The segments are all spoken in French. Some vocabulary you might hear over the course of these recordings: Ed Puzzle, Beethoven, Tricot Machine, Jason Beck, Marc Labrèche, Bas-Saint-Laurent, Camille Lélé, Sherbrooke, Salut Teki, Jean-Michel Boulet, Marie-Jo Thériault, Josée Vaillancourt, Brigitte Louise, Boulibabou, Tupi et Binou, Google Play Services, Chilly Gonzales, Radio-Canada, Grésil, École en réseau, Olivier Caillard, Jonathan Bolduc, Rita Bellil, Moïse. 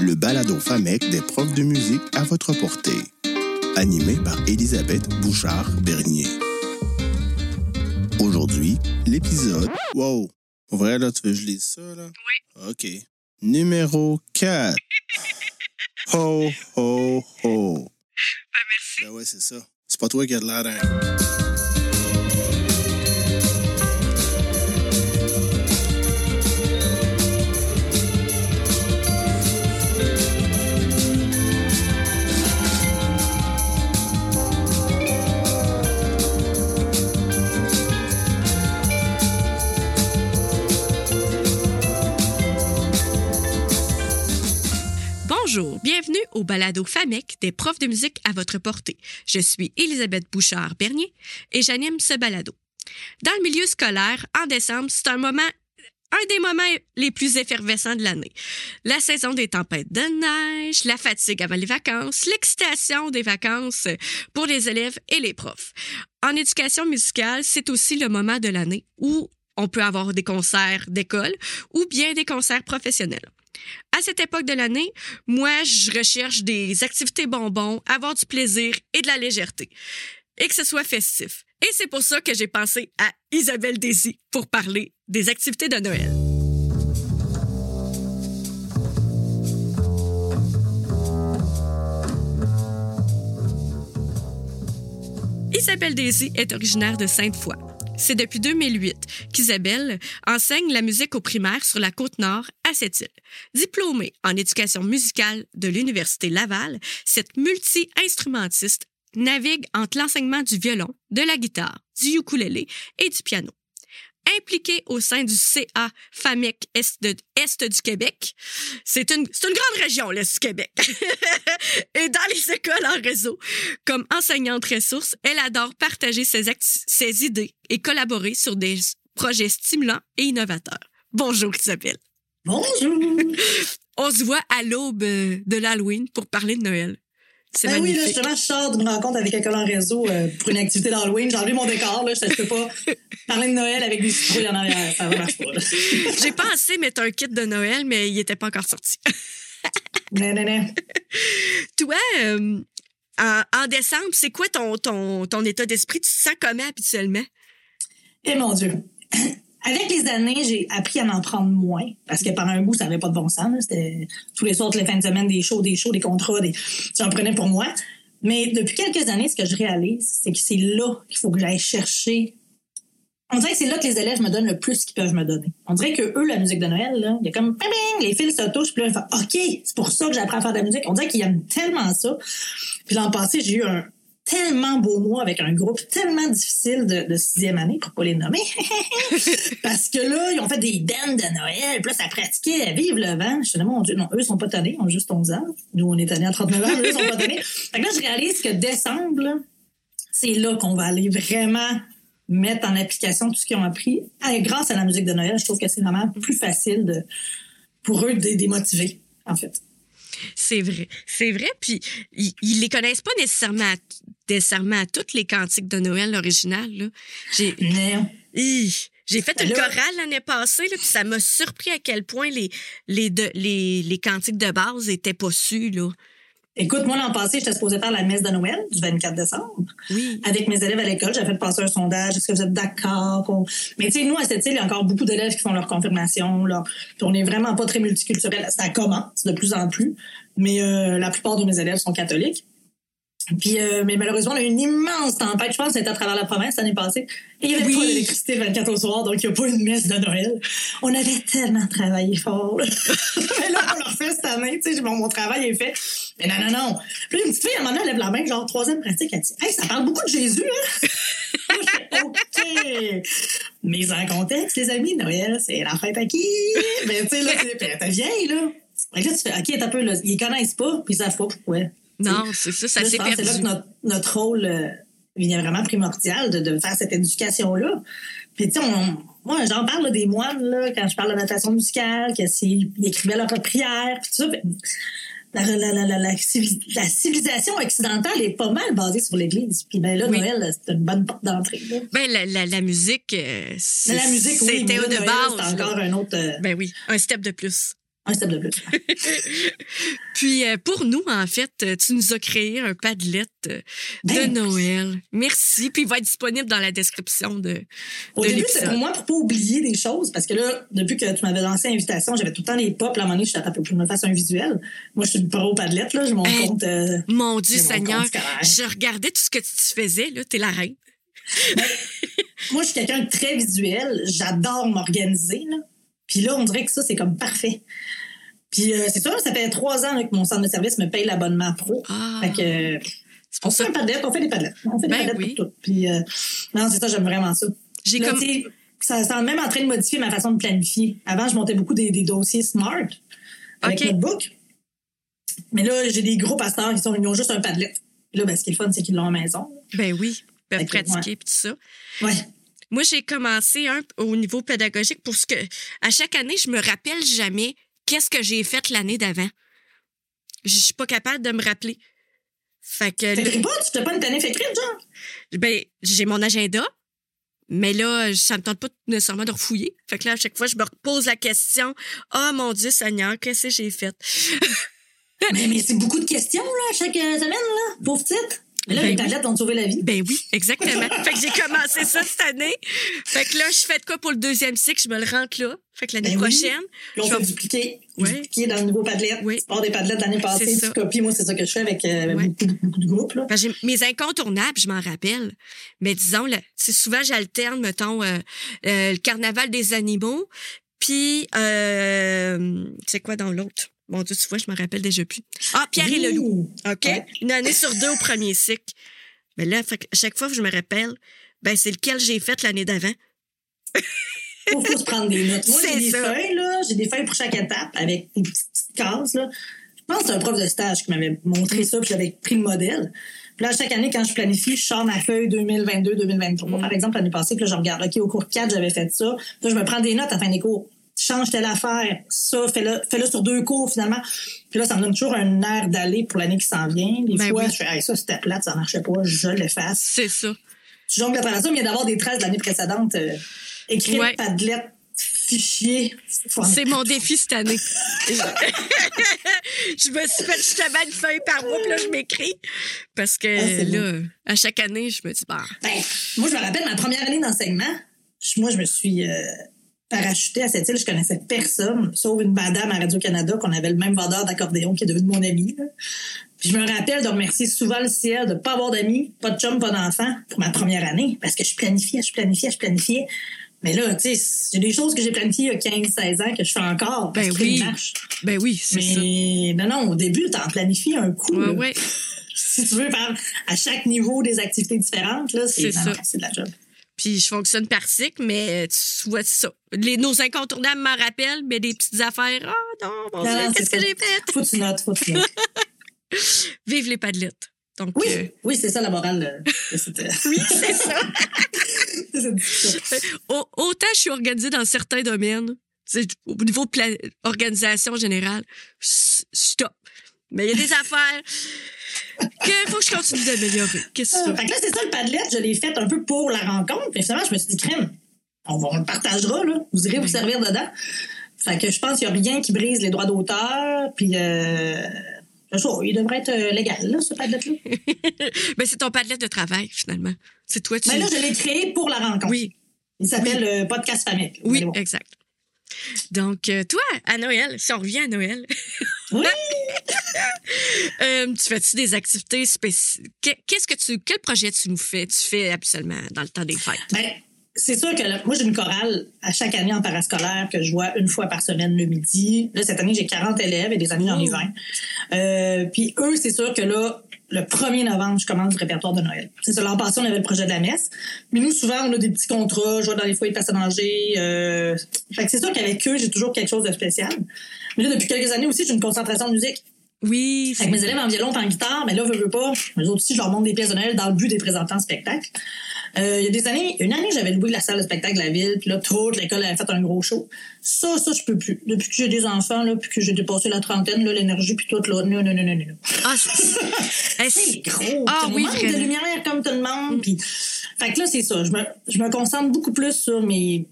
le balado Fameq des profs de musique à votre portée. Animé par Elisabeth Bouchard-Bernier. Aujourd'hui, l'épisode... Wow! Pour vrai, là, tu veux que je lise ça, là? Oui. OK. Numéro 4. Ho, ho, ho. Ben, merci. Ben ouais, c'est ça. C'est pas toi qui as de l'air, hein? Bonjour, bienvenue au balado Fameq des profs de musique à votre portée. Je suis Elisabeth Bouchard-Bernier et j'anime ce balado. Dans le milieu scolaire, en décembre, c'est un des moments les plus effervescents de l'année. La saison des tempêtes de neige, la fatigue avant les vacances, l'excitation des vacances pour les élèves et les profs. En éducation musicale, c'est aussi le moment de l'année où on peut avoir des concerts d'école ou bien des concerts professionnels. À cette époque de l'année, moi, je recherche des activités bonbons, avoir du plaisir et de la légèreté. Et que ce soit festif. Et c'est pour ça que j'ai pensé à Isabelle Désy pour parler des activités de Noël. Isabelle Désy est originaire de Sainte-Foy. C'est depuis 2008 qu'Isabelle enseigne la musique aux primaires sur la Côte-Nord à Sept-Îles. Diplômée en éducation musicale de l'Université Laval, cette multi-instrumentiste navigue entre l'enseignement du violon, de la guitare, du ukulélé et du piano. Impliquée au sein du CA Fameq Est du Québec, c'est une grande région, l'Est du Québec, et dans les écoles en réseau, comme enseignante ressource, elle adore partager ses idées et collaborer sur des projets stimulants et innovateurs. Bonjour Isabelle. Bonjour. On se voit à l'aube de l'Halloween pour parler de Noël. Ben oui, là, justement, je sors d'une rencontre avec École en réseau pour une activité d'Halloween. J'ai enlevé mon décor, là, je ne peux pas parler de Noël avec des citrouilles en arrière. Ça ne marche pas. Là. J'ai pensé mettre un kit de Noël, mais il n'était pas encore sorti. Non. Toi, en décembre, c'est quoi ton état d'esprit? Tu te sens comment habituellement? Eh mon Dieu! Avec les années, j'ai appris à m'en prendre moins. Parce que par un bout, ça n'avait pas de bon sens. Là. C'était tous les soirs, toutes les fins de semaine, des shows, des contrats. J'en prenais pour moi. Mais depuis quelques années, ce que je réalise, c'est que c'est là qu'il faut que j'aille chercher. On dirait que c'est là que les élèves me donnent le plus qu'ils peuvent me donner. On dirait que eux, la musique de Noël, là, il y a comme bing, bing, les fils se touchent. Puis là, ils font OK, c'est pour ça que j'apprends à faire de la musique. On dirait qu'ils aiment tellement ça. Puis l'an passé, j'ai eu un tellement beau mois avec un groupe tellement difficile de sixième année, pour pas les nommer. Parce que là, ils ont fait des bandes de Noël, puis là, ça pratiquait à vivre le vent. Je suis là, mon Dieu, non, eux sont pas tannés, ils ont juste 11 ans. Nous, on est tannés à 39 ans, mais eux sont pas tannés. Fait que là, je réalise que décembre, là, c'est là qu'on va aller vraiment mettre en application tout ce qu'ils ont appris. Grâce à la musique de Noël, je trouve que c'est vraiment plus facile pour eux de motiver, en fait. C'est vrai. Puis, ils les connaissent pas nécessairement à toutes les cantiques de Noël originales. Là. J'ai fait une chorale l'année passée, là, puis ça m'a surpris à quel point les cantiques de base n'étaient pas sus, là. Écoute, moi, l'an passé, j'étais supposée faire la messe de Noël du 24 décembre. Oui. Avec mes élèves à l'école, j'avais fait passer un sondage. Est-ce que vous êtes d'accord? Mais tu sais, nous, à cette île, il y a encore beaucoup d'élèves qui font leur confirmation. Puis on n'est vraiment pas très multiculturel. Ça commence de plus en plus. Mais la plupart de mes élèves sont catholiques. Puis, mais malheureusement, on a eu une immense tempête. Je pense que c'était à travers la province l'année passée. Et il n'y avait pas d'électricité le 24 au soir, donc il n'y a pas une messe de Noël. On avait tellement travaillé fort. Mais là, on l'a refait cette année. Tu sais, mon travail est fait. Mais non. Puis une petite fille, à un moment donné, elle lève la main, genre troisième pratique, elle dit « Hey, ça parle beaucoup de Jésus, hein? » OK. Mais en contexte, les amis, Noël, c'est la fête à qui? Ben, tu sais, là, t'es vieille, là. Et là, tu fais « OK, t'as peu, là. » Ils connaissent pas, puis ils savent pas pourquoi. Non, c'est ça, là, c'est perdu. C'est là que notre rôle vient vraiment primordial de faire cette éducation-là. Puis, tu sais, moi, j'en parle là, des moines, là, quand je parle de natation musicale, que s'ils écrivaient leurs prières, puis tout ça. Puis, la civilisation occidentale est pas mal basée sur l'Église. Puis ben là, oui. Noël, c'est une bonne porte d'entrée. Là. Ben la musique, c'était de base. C'est encore un autre. Ben oui, un step de plus. Un step de plus. Puis pour nous, en fait, tu nous as créé un Padlet de Noël. Merci. Puis il va être disponible dans la description de Au début, c'est pour moi pour pas oublier des choses. Parce que là, depuis que tu m'avais lancé l'invitation, j'avais tout le temps les pop. À un moment donné, je t'attends pour que je me fasse un visuel. Moi, je suis une pro Padlet. Là, j'ai mon compte. Mon Dieu Seigneur, je regardais tout ce que tu faisais. Là, t'es la reine. Ben, moi, je suis quelqu'un de très visuel. J'adore m'organiser, là. Puis là, on dirait que ça, c'est comme parfait. Puis c'est sûr, ça fait 3 ans là, que mon centre de service me paye l'abonnement pro. Ah, fait que, c'est pour ça. On fait des padlettes. On fait des padlettes pour tout. Puis non, c'est ça, j'aime vraiment ça. J'ai là, comme... Ça même en train de modifier ma façon de planifier. Avant, je montais beaucoup des dossiers smart avec notebook. Mais là, j'ai des groupes à cette heure qui ont juste un padlet. Puis là, ben, ce qui est le fun, c'est qu'ils l'ont à la maison. Ben oui, ils peuvent pratiquer et tout ça. Oui. Moi, j'ai commencé au niveau pédagogique pour ce que... À chaque année, je me rappelle jamais qu'est-ce que j'ai fait l'année d'avant. Je suis pas capable de me rappeler. Fait que... T'écris pas? Tu t'es pas une planif écrite, genre? Ben, j'ai mon agenda, mais là, ça me tente pas nécessairement de refouiller. Fait que là, à chaque fois, je me repose la question. « Ah, oh, mon Dieu Seigneur, qu'est-ce que j'ai fait? » Mais c'est beaucoup de questions, là, chaque semaine, là. Pauvre petite. Mais là, les tablettes ont sauvé la vie. Ben oui, exactement. Fait que j'ai commencé ça cette année. Fait que là, je fais de quoi pour le 2e cycle? Je me le rentre là. Fait que l'année prochaine... Puis on va dupliquer. Ouais. Dupliquer dans le nouveau Padlet. Oui. Tu pars des Padlets de l'année passée, tu copies. Moi, c'est ça que je fais avec beaucoup de groupes. Là. Ben, j'ai mes incontournables, je m'en rappelle. Mais disons, là, c'est souvent, j'alterne, mettons, le carnaval des animaux. Puis, c'est quoi dans l'autre? Mon Dieu, tu vois, je me rappelle déjà plus. Ah, Pierre et le loup. OK? Ouais. Une année sur 2 au 1er cycle. Mais là, à chaque fois que je me rappelle, ben c'est lequel j'ai fait l'année d'avant. Faut se prendre des notes. Moi, j'ai des feuilles pour chaque étape avec des petites cases, là. Je pense que c'est un prof de stage qui m'avait montré ça, puis j'avais pris le modèle. Puis là, chaque année, quand je planifie, je sors ma feuille 2022-2023. Par exemple, l'année passée, puis là, je regarde, OK, au cours 4, j'avais fait ça. Puis là, je me prends des notes à la fin des cours. Change telle affaire, ça, fais-le sur 2 cours, finalement. Puis là, ça me donne toujours un air d'aller pour l'année qui s'en vient. Des fois, je fais, hey, ça, c'était plate, ça marchait pas, je l'efface. C'est ça. Tu jongles à travers ça, mais d'avoir des traces de l'année précédente, écrites, padlettes, fichiers. C'est mon défi cette année. Je me suis fait justement une feuille par mois, puis là, je m'écris. Parce que à chaque année, je me dis, moi, je me rappelle ma première année d'enseignement. Moi, je me suis... parachutée à Sept-Îles, je connaissais personne, sauf une madame à Radio-Canada qu'on avait le même vendeur d'accordéon qui est devenu mon ami. Là. Puis je me rappelle de remercier souvent le ciel de ne pas avoir d'amis, pas de chum, pas d'enfant pour ma première année, parce que je planifiais. Mais là, tu sais, j'ai des choses que j'ai planifiées il y a 15-16 ans que je fais encore, parce que ça marche. Ben oui, c'est ça. Mais non, au début, t'en planifies un coup. Ouais. Si tu veux faire à chaque niveau des activités différentes, là, c'est de la job. Puis je fonctionne par cycle, mais tu vois ça. Nos incontournables m'en rappellent, mais des petites affaires. Ah non, mon Dieu, qu'est-ce que j'ai fait? Faut que tu notes. Vive les padlettes. Donc, oui, c'est ça la morale. Oui, c'est ça. Autant je suis organisée dans certains domaines, au niveau organisation générale, stop. Mais il y a des affaires qu'il faut que je continue d'améliorer. Qu'est-ce que tu veux? Fait que là, c'est ça, le Padlet. Je l'ai fait un peu pour la rencontre. Puis finalement, je me suis dit, crème, on le partagera, là. Vous irez vous servir dedans. Fait que je pense qu'il n'y a rien qui brise les droits d'auteur. Puis, il devrait être légal, là, ce Padlet-là. Mais c'est ton Padlet de travail, finalement. C'est toi, tu... Mais là, je l'ai créé pour la rencontre. Oui. Il s'appelle Podcast Fameq. Oui, exact. Donc, toi, à Noël, si on revient à Noël... Oui! Tu fais-tu des activités spécifiques? Quel projet tu fais absolument dans le temps des fêtes? Bien, c'est sûr que moi, j'ai une chorale à chaque année en parascolaire que je vois 1 fois par semaine le midi. Là, cette année, j'ai 40 élèves et des amis dans les 20. Puis eux, c'est sûr que là, le 1er novembre, je commence le répertoire de Noël. C'est ça, l'an passé, on avait le projet de la messe. Mais nous, souvent, on a des petits contrats, je vois dans les foyers de personnes âgées. Fait que c'est sûr qu'avec eux, j'ai toujours quelque chose de spécial. Mais là, depuis quelques années aussi, j'ai une concentration de musique. Oui. Avec mes élèves en violon, en guitare, mais là, veux pas. Eux autres aussi, je leur montre des pièces de Noël dans le but des présentants de spectacle. Il y a des années, une année, j'avais loué la salle de spectacle de la ville, puis là, toute l'école avait fait un gros show. Ça, je peux plus. Depuis que j'ai des enfants, là, puis que j'ai dépassé la trentaine, là, l'énergie, puis tout, là, non. Ah, c'est gros. Ah, oui, manque de lumière, comme tout le monde, puis... Fait que là, c'est ça. Je me concentre beaucoup plus sur mes...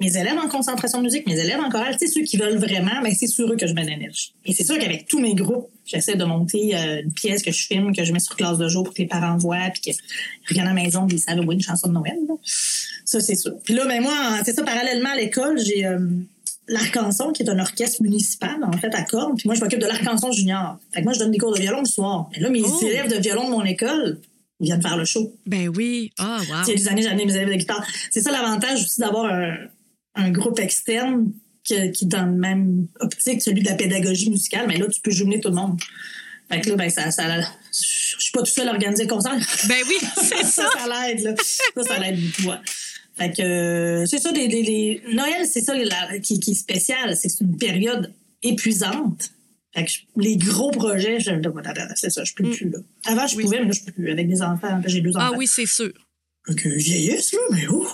mes élèves en concentration de musique, mes élèves en chorale, tu sais, ceux qui veulent vraiment, ben c'est sur eux que je mets l'énergie. Et c'est sûr qu'avec tous mes groupes, j'essaie de monter une pièce que je filme, que je mets sur classe de jour pour que les parents voient, puis qu'ils regardent à la maison, puis ils savent, oui, une chanson de Noël, là. Ça, c'est sûr. Puis là, ben moi, c'est ça, parallèlement à l'école, j'ai l'Arc-en-Son, qui est un orchestre municipal, en fait, à cordes, puis moi, je m'occupe de l'Arc-en-Son junior. Fait que moi, je donne des cours de violon le soir. Mais là, mes élèves de violon de mon école... Ils viennent faire le show. Ben oui. Ah, oh, wow. Il y a des années, j'ai amené mes élèves de guitare. C'est ça l'avantage aussi d'avoir un groupe externe qui est dans le même optique, celui de la pédagogie musicale. Mais là, tu peux jumeler tout le monde. Fait que là, ben, ça je suis pas toute seule à organiser le concert. Ben oui, c'est ça. Ça l'aide, là. Ça l'aide beaucoup. Ouais. Fait que, c'est ça, Noël, c'est ça qui est spécial. C'est une période épuisante. Fait que les gros projets, c'est ça, je peux plus, là. Avant, je pouvais, mais là, je peux plus. Avec des enfants, j'ai 2 enfants. Ah oui, c'est sûr. Fait que vieillesse, là, mais ouais.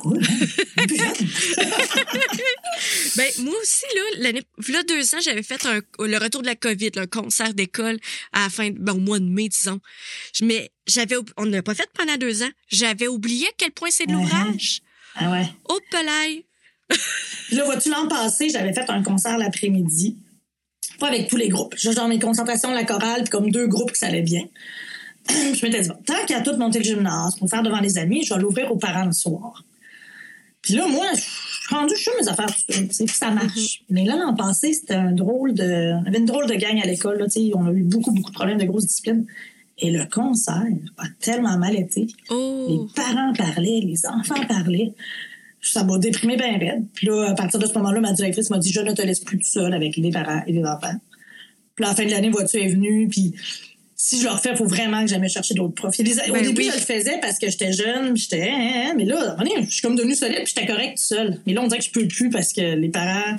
Ben, moi aussi, là, là, 2 ans, j'avais fait le retour de la COVID, là, un concert d'école à la fin, au mois de mai, disons. Mais on ne l'a pas fait pendant 2 ans. J'avais oublié à quel point c'est de l'ouvrage. Ah ouais. Au pelail. Là, vois-tu, l'an passé, j'avais fait un concert l'après-midi. Pas avec tous les groupes. J'ai dans mes concentrations, la chorale, puis comme 2 groupes que ça allait bien. Je m'étais dit, bon, tant qu'à tout monter le gymnase pour faire devant les amis, je vais l'ouvrir aux parents le soir. Puis là, moi, je suis rendue, je suis mes affaires, puis ça marche. Mais là, l'an passé, c'était on avait une drôle de gang à l'école, là, tu sais, on a eu beaucoup, beaucoup de problèmes de grosses disciplines. Et le concert a tellement mal été. Oh. Les parents parlaient, les enfants parlaient. Ça m'a déprimée bien raide. Puis là, à partir de ce moment-là, ma directrice m'a dit « Je ne te laisse plus toute seule avec les parents et les enfants. » Puis à la fin de l'année, vois-tu, elle est venue. Puis si je le refais, il faut vraiment que j'aille chercher d'autres profs. Au début, je le faisais parce que j'étais jeune. J'étais « Mais là, je suis comme devenue solide. » Puis j'étais correcte toute seule. Mais là, on dirait que je peux plus parce que les parents...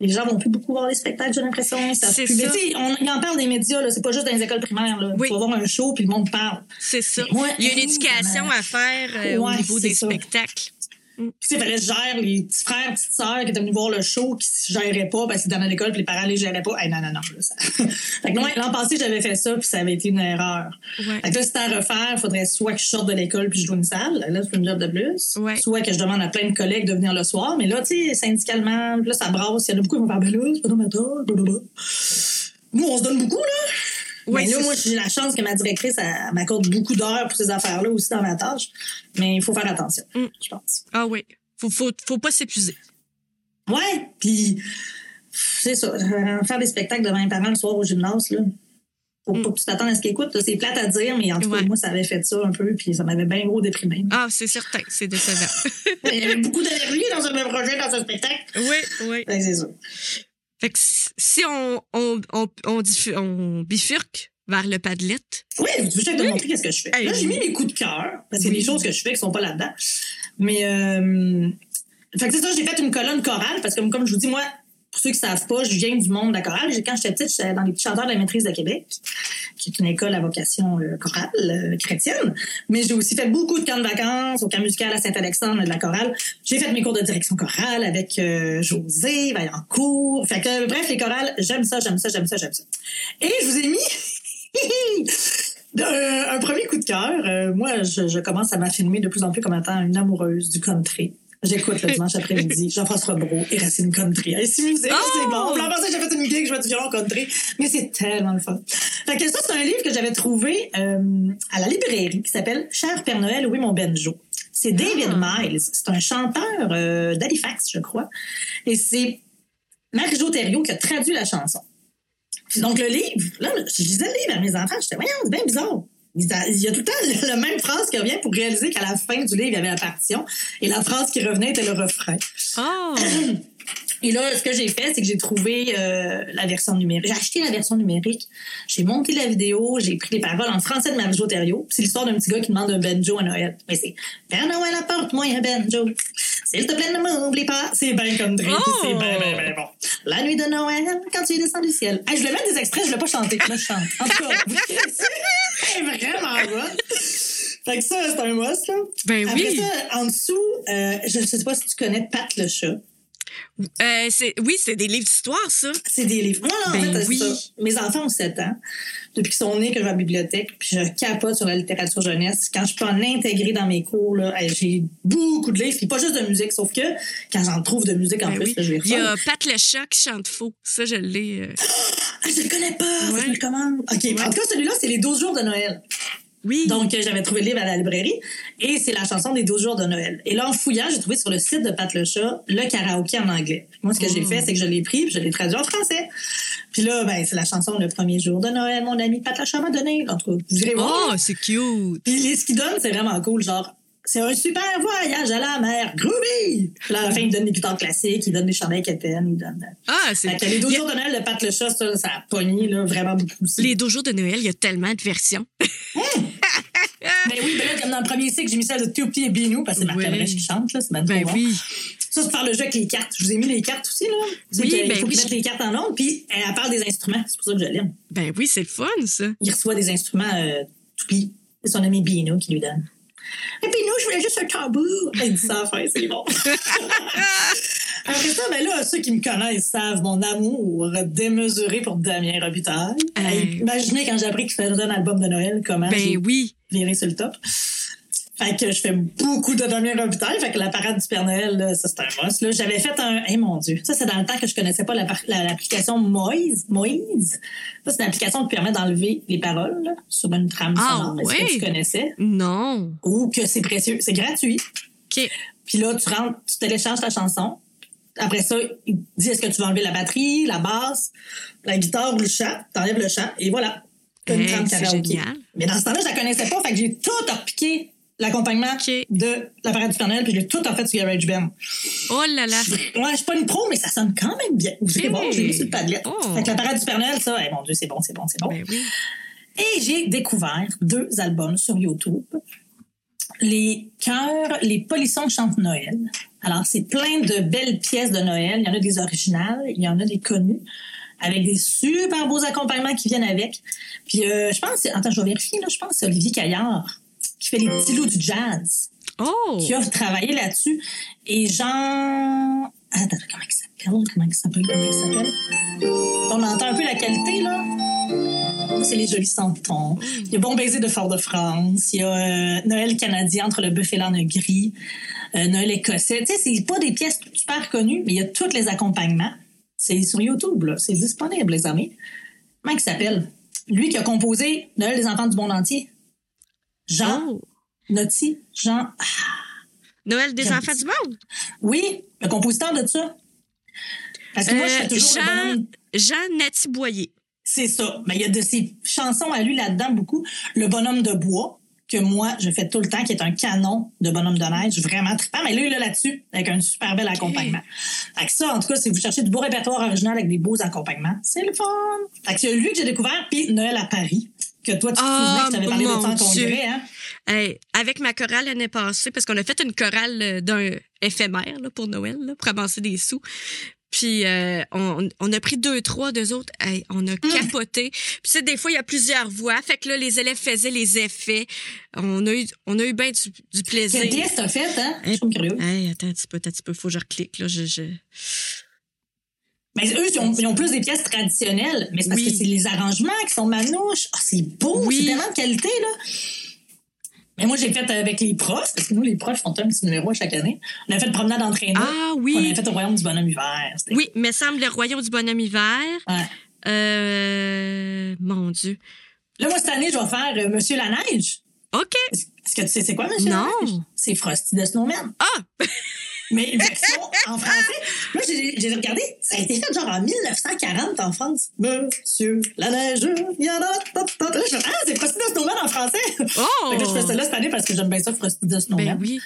Les gens vont plus beaucoup voir les spectacles, j'ai l'impression. C'est ça. Mais tu sais, on en parle des médias, là. C'est pas juste dans les écoles primaires, là. Oui. Tu vas voir un show, puis le monde parle. C'est ça. Ouais, il y a une éducation à faire au niveau des spectacles. Puis il fallait que je gère les petits frères, petites sœurs qui étaient venus voir le show, qui ne géraient pas parce qu'ils étaient dans l'école, puis les parents ne les géraient pas. Hey, non. Là, ça... Fait que l'an passé, j'avais fait ça, puis ça avait été une erreur. Ouais. Fait que là, si c'était à refaire, il faudrait soit que je sorte de l'école puis je loue une salle. Là, c'est une job de plus. Ouais. Soit que je demande à plein de collègues de venir le soir. Mais là, tu sais, syndicalement, là, ça brasse. Il y en a beaucoup qui vont faire « Ben là, c'est pas normal, blablabla. » Nous, on se donne beaucoup, là. Oui, mais là, moi, j'ai la chance que ma directrice elle m'accorde beaucoup d'heures pour ces affaires-là aussi dans ma tâche. Mais il faut faire attention, je pense. Ah oui. Faut pas s'épuiser. Ouais. Puis, c'est ça. Faire des spectacles devant les parents le soir au gymnase, là. Faut pas que tu t'attendes à ce qu'ils écoutent. Là. C'est plate à dire, mais en tout cas, moi, ça avait fait ça un peu. Puis, ça m'avait bien gros déprimé. Ah, c'est certain. C'est décevant. Il y avait beaucoup d'énergie dans ce même projet, dans ce spectacle. Oui. Ouais, c'est ça. Fait que si on bifurque vers le Padlet... Oui, je vais te montrer qu'est-ce que je fais. Là, j'ai mis mes coups de cœur, parce qu'il y a des choses que je fais qui sont pas là-dedans. Mais... Fait que c'est ça, j'ai fait une colonne chorale, parce que comme je vous dis, moi, pour ceux qui savent pas, je viens du monde de la chorale. Quand j'étais petite, j'étais dans les Petits chanteurs de la maîtrise de Québec, qui est une école à vocation chorale chrétienne. Mais j'ai aussi fait beaucoup de camps de vacances, au camp musical à Saint-Alexandre de la chorale. J'ai fait mes cours de direction chorale avec Josée Vaillancourt. Fait que, bref, les chorales, j'aime ça. Et je vous ai mis un premier coup de cœur. Moi, je commence à m'affirmer de plus en plus comme étant une amoureuse du country. J'écoute le dimanche après-midi Jean-François Brault et Racine Country. Et si musique, c'est bon. L'an passé, j'ai fait une gig, je jouais du violon country. Mais c'est tellement le fun. Fait que ça, c'est un livre que j'avais trouvé à la librairie qui s'appelle « Cher Père Noël, où est mon banjo ». C'est David Miles. C'est un chanteur d'Halifax, je crois. Et c'est Marie-Jo Thériault qui a traduit la chanson. Donc, le livre, là, je lisais le livre à mes enfants. J'étais « Voyons, c'est bien bizarre ». Il y a tout le temps la même phrase qui revient pour réaliser qu'à la fin du livre, il y avait la partition. Et la phrase qui revenait était le refrain. Oh. Et là, ce que j'ai fait, c'est que j'ai trouvé la version numérique. J'ai acheté la version numérique. J'ai monté la vidéo. J'ai pris les paroles en français de Marie-Jo Thériault. C'est l'histoire d'un petit gars qui demande un banjo à Noël. Mais c'est « Père Noël, apporte-moi un banjo. S'il te plaît, ne m'oublie pas. » C'est bien comme drôle. Oh. C'est bien bon. « La nuit de Noël, quand tu descends du ciel. » Je vais mettre des extraits. Je ne vais pas chanter. Là, je chante. En tout cas, c'est vraiment bon. Fait que ça, c'est un must, là. Ben après oui. Après ça, en dessous, je ne sais pas si tu connais Pat Le Chat. Oui, c'est des livres d'histoire, ça. C'est des livres. Moi, en fait, c'est ça. Mes enfants ont 7 ans. Depuis qu'ils sont nés, que je vais à la bibliothèque, puis je capote sur la littérature jeunesse. Quand je peux en intégrer dans mes cours, là, j'ai beaucoup de livres, puis pas juste de musique, sauf que quand j'en trouve de musique, en plus, je vais refaire. Il y a Pat Le Chat qui chante faux. Ça, je l'ai... je le connais pas! Ouais. Je le commande. OK, ouais. En tout cas, celui-là, c'est les 12 jours de Noël. Oui. Donc, j'avais trouvé le livre à la librairie et c'est la chanson des 12 jours de Noël. Et là, en fouillant, j'ai trouvé sur le site de Pat Le Chat le karaoké en anglais. Moi, ce que j'ai fait, c'est que je l'ai pris puis je l'ai traduit en français. Puis là, ben, c'est la chanson « Le premier jour de Noël, mon ami Pat Le Chat m'a donné ». En tout cas, vous irez voir. Oh, c'est cute! Puis ce qu'il donne, c'est vraiment cool, genre « C'est un super voyage à la mer, groovy! » Puis là, à la fin, il donne des guitares classiques, il donne des chandails quétaines, il donne... Ah, c'est... Fait que les 12 jours de Noël de Pat Le Chat, ça a pogné, là, vraiment beaucoup aussi. Les 12 jours de Noël, il y a tellement de versions. Ben oui, ben là, comme dans le premier cycle, j'ai mis ça de Tupi et Binou, parce que c'est Marc Labrèche qui chante, là, c'est même trop bon. Oui. Ça, c'est faire le jeu avec les cartes. Je vous ai mis les cartes aussi, là. Oui, ben il faut mettre les cartes en ordre, puis elle parle des instruments, c'est pour ça que je l'aime. Ben oui, c'est le fun, ça. Il reçoit des instruments Tupi, c'est son ami Binou qui lui donne. Et puis nous, je voulais juste un tambour. Elle dit ça, enfin, c'est bon. Après ça, ben là, ceux qui me connaissent savent mon amour démesuré pour Damien Robitaille. Imaginez quand j'ai appris qu'il faisait un album de Noël, comment viré sur le top. Fait que je fais beaucoup de Damien Robitaille. Fait que la parade du Père Noël, là, ça, c'est un must. Là, j'avais fait un... Eh, hey, mon Dieu! Ça, c'est dans le temps que je connaissais pas l'application Moïse. Ça, c'est une application qui permet d'enlever les paroles là, sur une trame sonore. Est-ce que tu connaissais? Non. Ou que c'est précieux. C'est gratuit. OK. Puis là, tu rentres, tu télécharges ta chanson. Après ça, il dit est-ce que tu veux enlever la batterie, la basse, la guitare ou le chant. T'enlèves le chant et voilà. T'as une trame karaoké. Mais dans ce temps-là, je la connaissais pas. Fait que j'ai tout repiqué. L'accompagnement de la parade du Père Noël, puis j'ai tout en fait sur GarageBand. Oh là là! Ouais, je suis pas une pro, mais ça sonne quand même bien. Vous allez voir, j'ai mis sur le Padlet. Oh. Fait que la parade du Père Noël, ça, mon Dieu, c'est bon. Ben oui. Et j'ai découvert 2 albums sur YouTube. Les chœurs, les polissons chantent Noël. Alors, c'est plein de belles pièces de Noël. Il y en a des originales, il y en a des connues, avec des super beaux accompagnements qui viennent avec. Puis, je pense, attends, je vais vérifier, là, je pense que c'est Olivier Caillard qui fait les petits loups du jazz. Oh! Qui a travaillé là-dessus. Et Jean... Attends, comment il s'appelle? On entend un peu la qualité, là. C'est les jolis santons. Il y a Bon baiser de Fort-de-France. Il y a Noël canadien entre le bœuf et l'âne gris. Noël écossais. Tu sais, c'est pas des pièces super connues, mais il y a tous les accompagnements. C'est sur YouTube, là. C'est disponible, les amis. Comment il s'appelle? Lui qui a composé Noël des enfants du monde entier. Noël des enfants du monde? Oui, le compositeur de ça. Parce que moi, je fais toujours Jean Natty Boyer. C'est ça. Mais il y a de ses chansons à lui là-dedans beaucoup. Le bonhomme de bois, que moi, je fais tout le temps, qui est un canon de bonhomme de neige. Vraiment trippant. Mais lui, là-dessus, avec un super bel accompagnement. Fait que ça, en tout cas, si vous cherchez du beau répertoire original avec des beaux accompagnements, c'est le fun. Fait que c'est lui que j'ai découvert, puis Noël à Paris. Que toi, tu te souvenais que tu avais parlé de ça en congrès, hein? Hey, avec ma chorale l'année passée, parce qu'on a fait une chorale d'un éphémère là, pour Noël, là, pour amasser des sous. Puis on a pris 2 autres. Hey, on a capoté. Puis tu sais, des fois, il y a plusieurs voix. Fait que là, les élèves faisaient les effets. On a eu bien du plaisir. Quelle pièce t'as faite, hein? Je suis curieux. Hey, attends un petit peu, Faut que je reclique, là. Mais eux, ils ont plus des pièces traditionnelles, mais c'est parce que c'est les arrangements qui sont manouches. Ah, c'est beau, c'est tellement de qualité, là. Mais moi, j'ai fait avec les profs, parce que nous, les profs font un petit numéro chaque année. On a fait promenade d'entraînement. Ah oui. On a fait au Royaume du Bonhomme Hiver. Oui, il me semble, le Royaume du Bonhomme Hiver. Ouais. Mon Dieu. Là, moi, cette année, je vais faire Monsieur la Neige. OK. Est-ce que tu sais c'est quoi, Monsieur la Neige? C'est Frosty the Snowman. Ah! Mais une version en français. Moi, j'ai regardé, ça a été fait genre en 1940 en France. Monsieur la neige, il y en a... Là, je fais, c'est Frosty the Snowman en français! Oh! Fait que là, je fais ça là cette année parce que j'aime bien ça, Frosty the Snowman. Ben oui.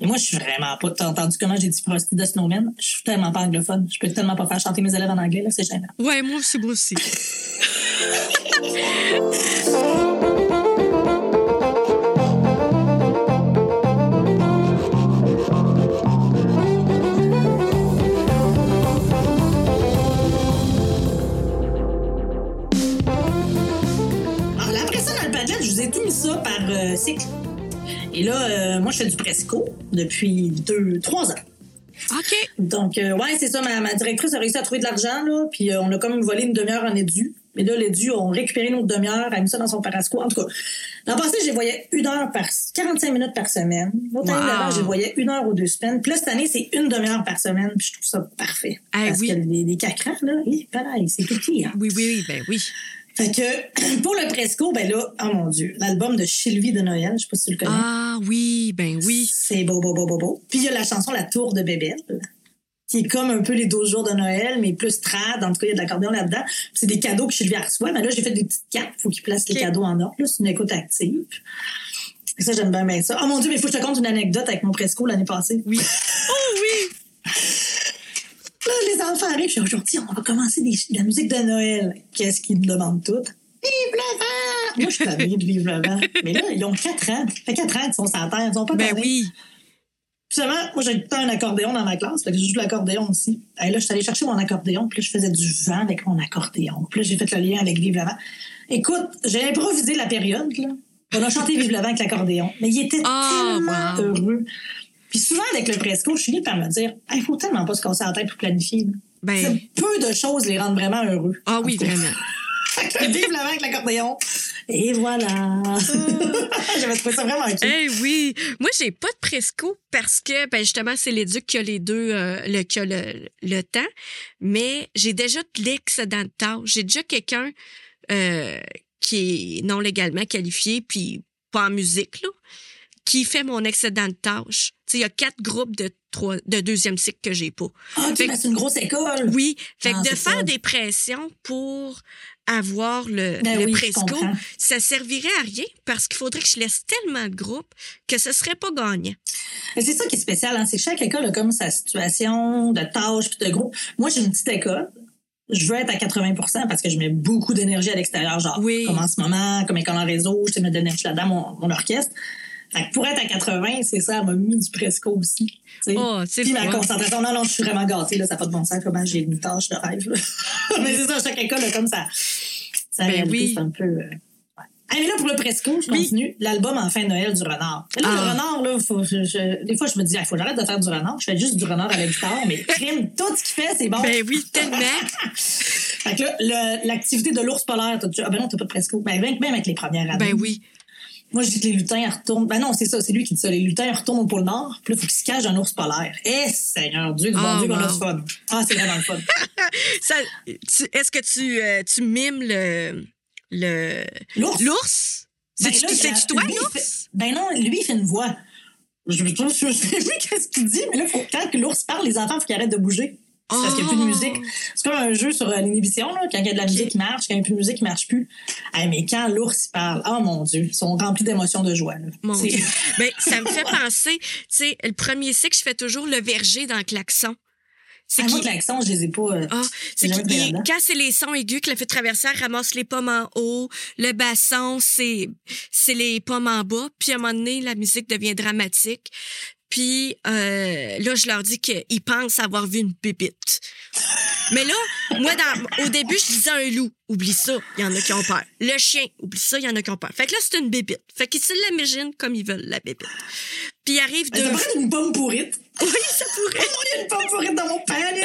Et moi, je suis vraiment pas... T'as entendu comment j'ai dit Frosty the Snowman? Je suis tellement pas anglophone. Je peux tellement pas faire chanter mes élèves en anglais, là, c'est gênant. Ouais, moi, c'est beau aussi. Ça par cycle. Et là, moi, je fais du Presco depuis 2-3 ans. OK. Donc, ouais, c'est ça. Ma directrice a réussi à trouver de l'argent, là. Puis, on a comme volé une demi-heure en édu. Mais là, l'édu, on récupérait notre demi-heure, a mis ça dans son parasco. En tout cas, l'an passé, je les voyais 45 minutes par semaine. L'autre année d'avant, je les voyais 1 heure ou 2 semaines. Puis là, cette année, c'est 1 demi-heure par semaine. Puis je trouve ça parfait. Ah, parce oui. que les cacrans, là, pareil, c'est tout petit. Hein? Oui, oui, ben oui. Fait que, pour le Presco, ben là, oh mon Dieu, l'album de Chilly de Noël, je sais pas si tu le connais. Ah oui, ben oui. C'est beau, beau, beau, beau, beau. Puis il y a la chanson La Tour de Bébelle, qui est comme un peu les 12 jours de Noël, mais plus trad. En tout cas, il y a de l'accordéon là-dedans. Puis c'est des cadeaux que Sylvie reçoit. Mais là, j'ai fait des petites cartes. Il faut qu'ils placent les cadeaux en ordre. C'est une écoute active. Et ça, j'aime bien, bien ça. Oh mon Dieu, mais il faut que je te conte une anecdote avec mon Presco l'année passée. Oui. Oh oui! Là, les enfants arrivent. Puis aujourd'hui, on va commencer de la musique de Noël. Qu'est-ce qu'ils me demandent toutes? Vive le vent! Moi, je suis famille de Vive le vent. Mais là, ils ont 4 ans. Ça fait 4 ans qu'ils sont sur terre. Ils n'ont pas parlé. Ben oui. Justement, moi, j'ai tout le temps un accordéon dans ma classe, fait que je joue l'accordéon aussi. Et là, je suis allée chercher mon accordéon, puis là, je faisais du vent avec mon accordéon. Puis là, j'ai fait le lien avec Vive le vent. Écoute, j'ai improvisé la période, là. On a chanté Vive le vent avec l'accordéon. Mais il était tellement heureux. Puis souvent, avec le Presco, je finis par me dire, il faut tellement pas se casser la tête pour planifier. Ben... C'est peu de choses les rendent vraiment heureux. Ah oui, vraiment. Vive le vent avec l'accordéon. Et voilà. J'avais trouvé ça vraiment cool. Eh oui. Moi, j'ai pas de Presco parce que, ben justement, c'est l'éduc qui a les deux, qui a le temps. Mais j'ai déjà de l'excédent de tâches. J'ai déjà quelqu'un qui est non légalement qualifié, puis pas en musique, là, qui fait mon excédent de tâches. Tu sais, il y a 4 groupes de deuxième cycle que j'ai pas. Ah, okay, ben c'est une grosse école. Oui. Fait que de faire des pressions pour avoir le Presco, ça servirait à rien parce qu'il faudrait que je laisse tellement de groupes que ce serait pas gagnant. C'est ça qui est spécial, hein? C'est que chaque école a comme sa situation de tâches puis de groupes. Moi, j'ai une petite école. Je veux être à 80% parce que je mets beaucoup d'énergie à l'extérieur, genre comme en ce moment, comme École en réseau, je mets de l'énergie là-dedans, mon orchestre. Fait que pour être à 80, c'est ça, elle m'a mis du Presco aussi. Oh, c'est puis ma concentration, non, je suis vraiment gâtée, là, ça n'a pas de bon sens, comment j'ai une tâche de rêve. Là. Mais c'est ça, chaque école, comme ça. Ça ben oui. C'est un peu. Ouais. Ah, mais là, pour le Presco, je continue. Oui. L'album Enfin Noël du renard. Et là, le renard, là, des fois, je me dis, faut que j'arrête de faire du renard. Je fais juste du renard à la guitare, mais crime, tout ce qu'il fait, c'est bon. Ben oui, tellement. Fait que là, l'activité de l'ours polaire, non, t'as pas de Presco. Ben, même avec les premières albums. Ben oui. Moi, je dis que les lutins retournent. Ben non, c'est ça, c'est lui qui dit ça. Les lutins retournent au pôle Nord, puis là, il faut qu'ils se cachent dans l'ours polaire. Eh, Seigneur Dieu, bon Dieu, qu'on a du fun. Ah, c'est vraiment le fun. Est-ce que tu mimes l'ours? C'est-tu toi, l'ours? Ben non, lui, il fait une voix. Je sais plus qu'est-ce qu'il dit, mais là, quand l'ours parle, les enfants, il faut qu'ils arrêtent de bouger. Parce qu'il n'y a plus de musique. C'est comme un jeu sur l'inhibition, là. Quand il y a de la musique, il marche. Quand il n'y a plus de musique, il ne marche plus. Hey, mais quand l'ours, il parle, oh mon Dieu, ils sont remplis d'émotions de joie. Là. Mon Dieu. Ben, ça me fait penser, tu sais, le premier cycle, je fais toujours le verger dans le klaxon. Moi, le klaxon, je les ai pas. C'est qu'il casse les sons aigus que la fée traversière ramasse les pommes en haut. Le basson, c'est les pommes en bas. Puis à un moment donné, la musique devient dramatique. Puis là, je leur dis qu'ils pensent avoir vu une pépite. Mais là, moi, au début, je disais un loup. Oublie ça, il y en a qui ont peur. Le chien, oublie ça, il y en a qui ont peur. Fait que là, c'est une pépite. Fait qu'ils se l'imaginent comme ils veulent, la pépite. Puis ils arrivent de... Ça pourrait être une pomme pourrite. Oui, ça pourrait. Il y a une pomme pourrite dans mon palais.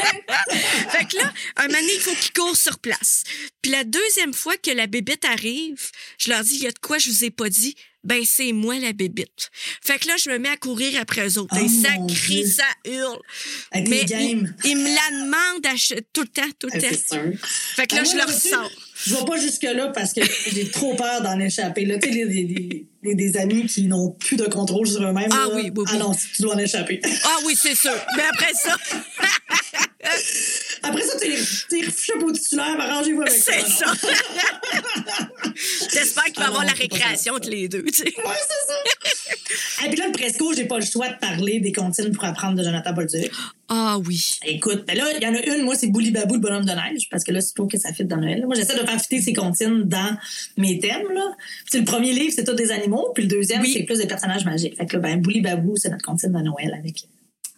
Fait que là, un moment donné, il faut qu'ils courent sur place. Puis la deuxième fois que la bébite arrive, je leur dis, il y a de quoi je vous ai pas dit. Ben, c'est moi, la bébite. Fait que là, je me mets à courir après eux autres. Ça crie, ça hurle. Avec mais ils me la demandent tout le temps. Fait que là, je leur sors. Je vais pas jusque-là parce que j'ai trop peur d'en échapper. Là, tu sais, des amis qui n'ont plus de contrôle sur eux-mêmes. Ah là, oui. Ah non, tu dois en échapper. Ah oui, c'est sûr. Mais après ça... Après ça, t'es chapeau titulaire, arrangez-vous avec ça. C'est ça. J'espère qu'il va avoir la récréation entre les deux, tu sais. Ouais, c'est ça. Et puis là, le Presco, j'ai pas le choix de parler des comptines pour apprendre de Jonathan Bolduc. Ah oui. Écoute, ben là, il y en a une, moi, c'est Boulibabou, le bonhomme de neige, parce que là, c'est pour que ça fitte dans Noël. Moi, j'essaie de faire fitter ces comptines dans mes thèmes, là. Puis le premier livre, c'est tous des animaux, puis le deuxième, c'est plus des personnages magiques. Fait que là, ben, Boulibabou, c'est notre comptine de Noël avec...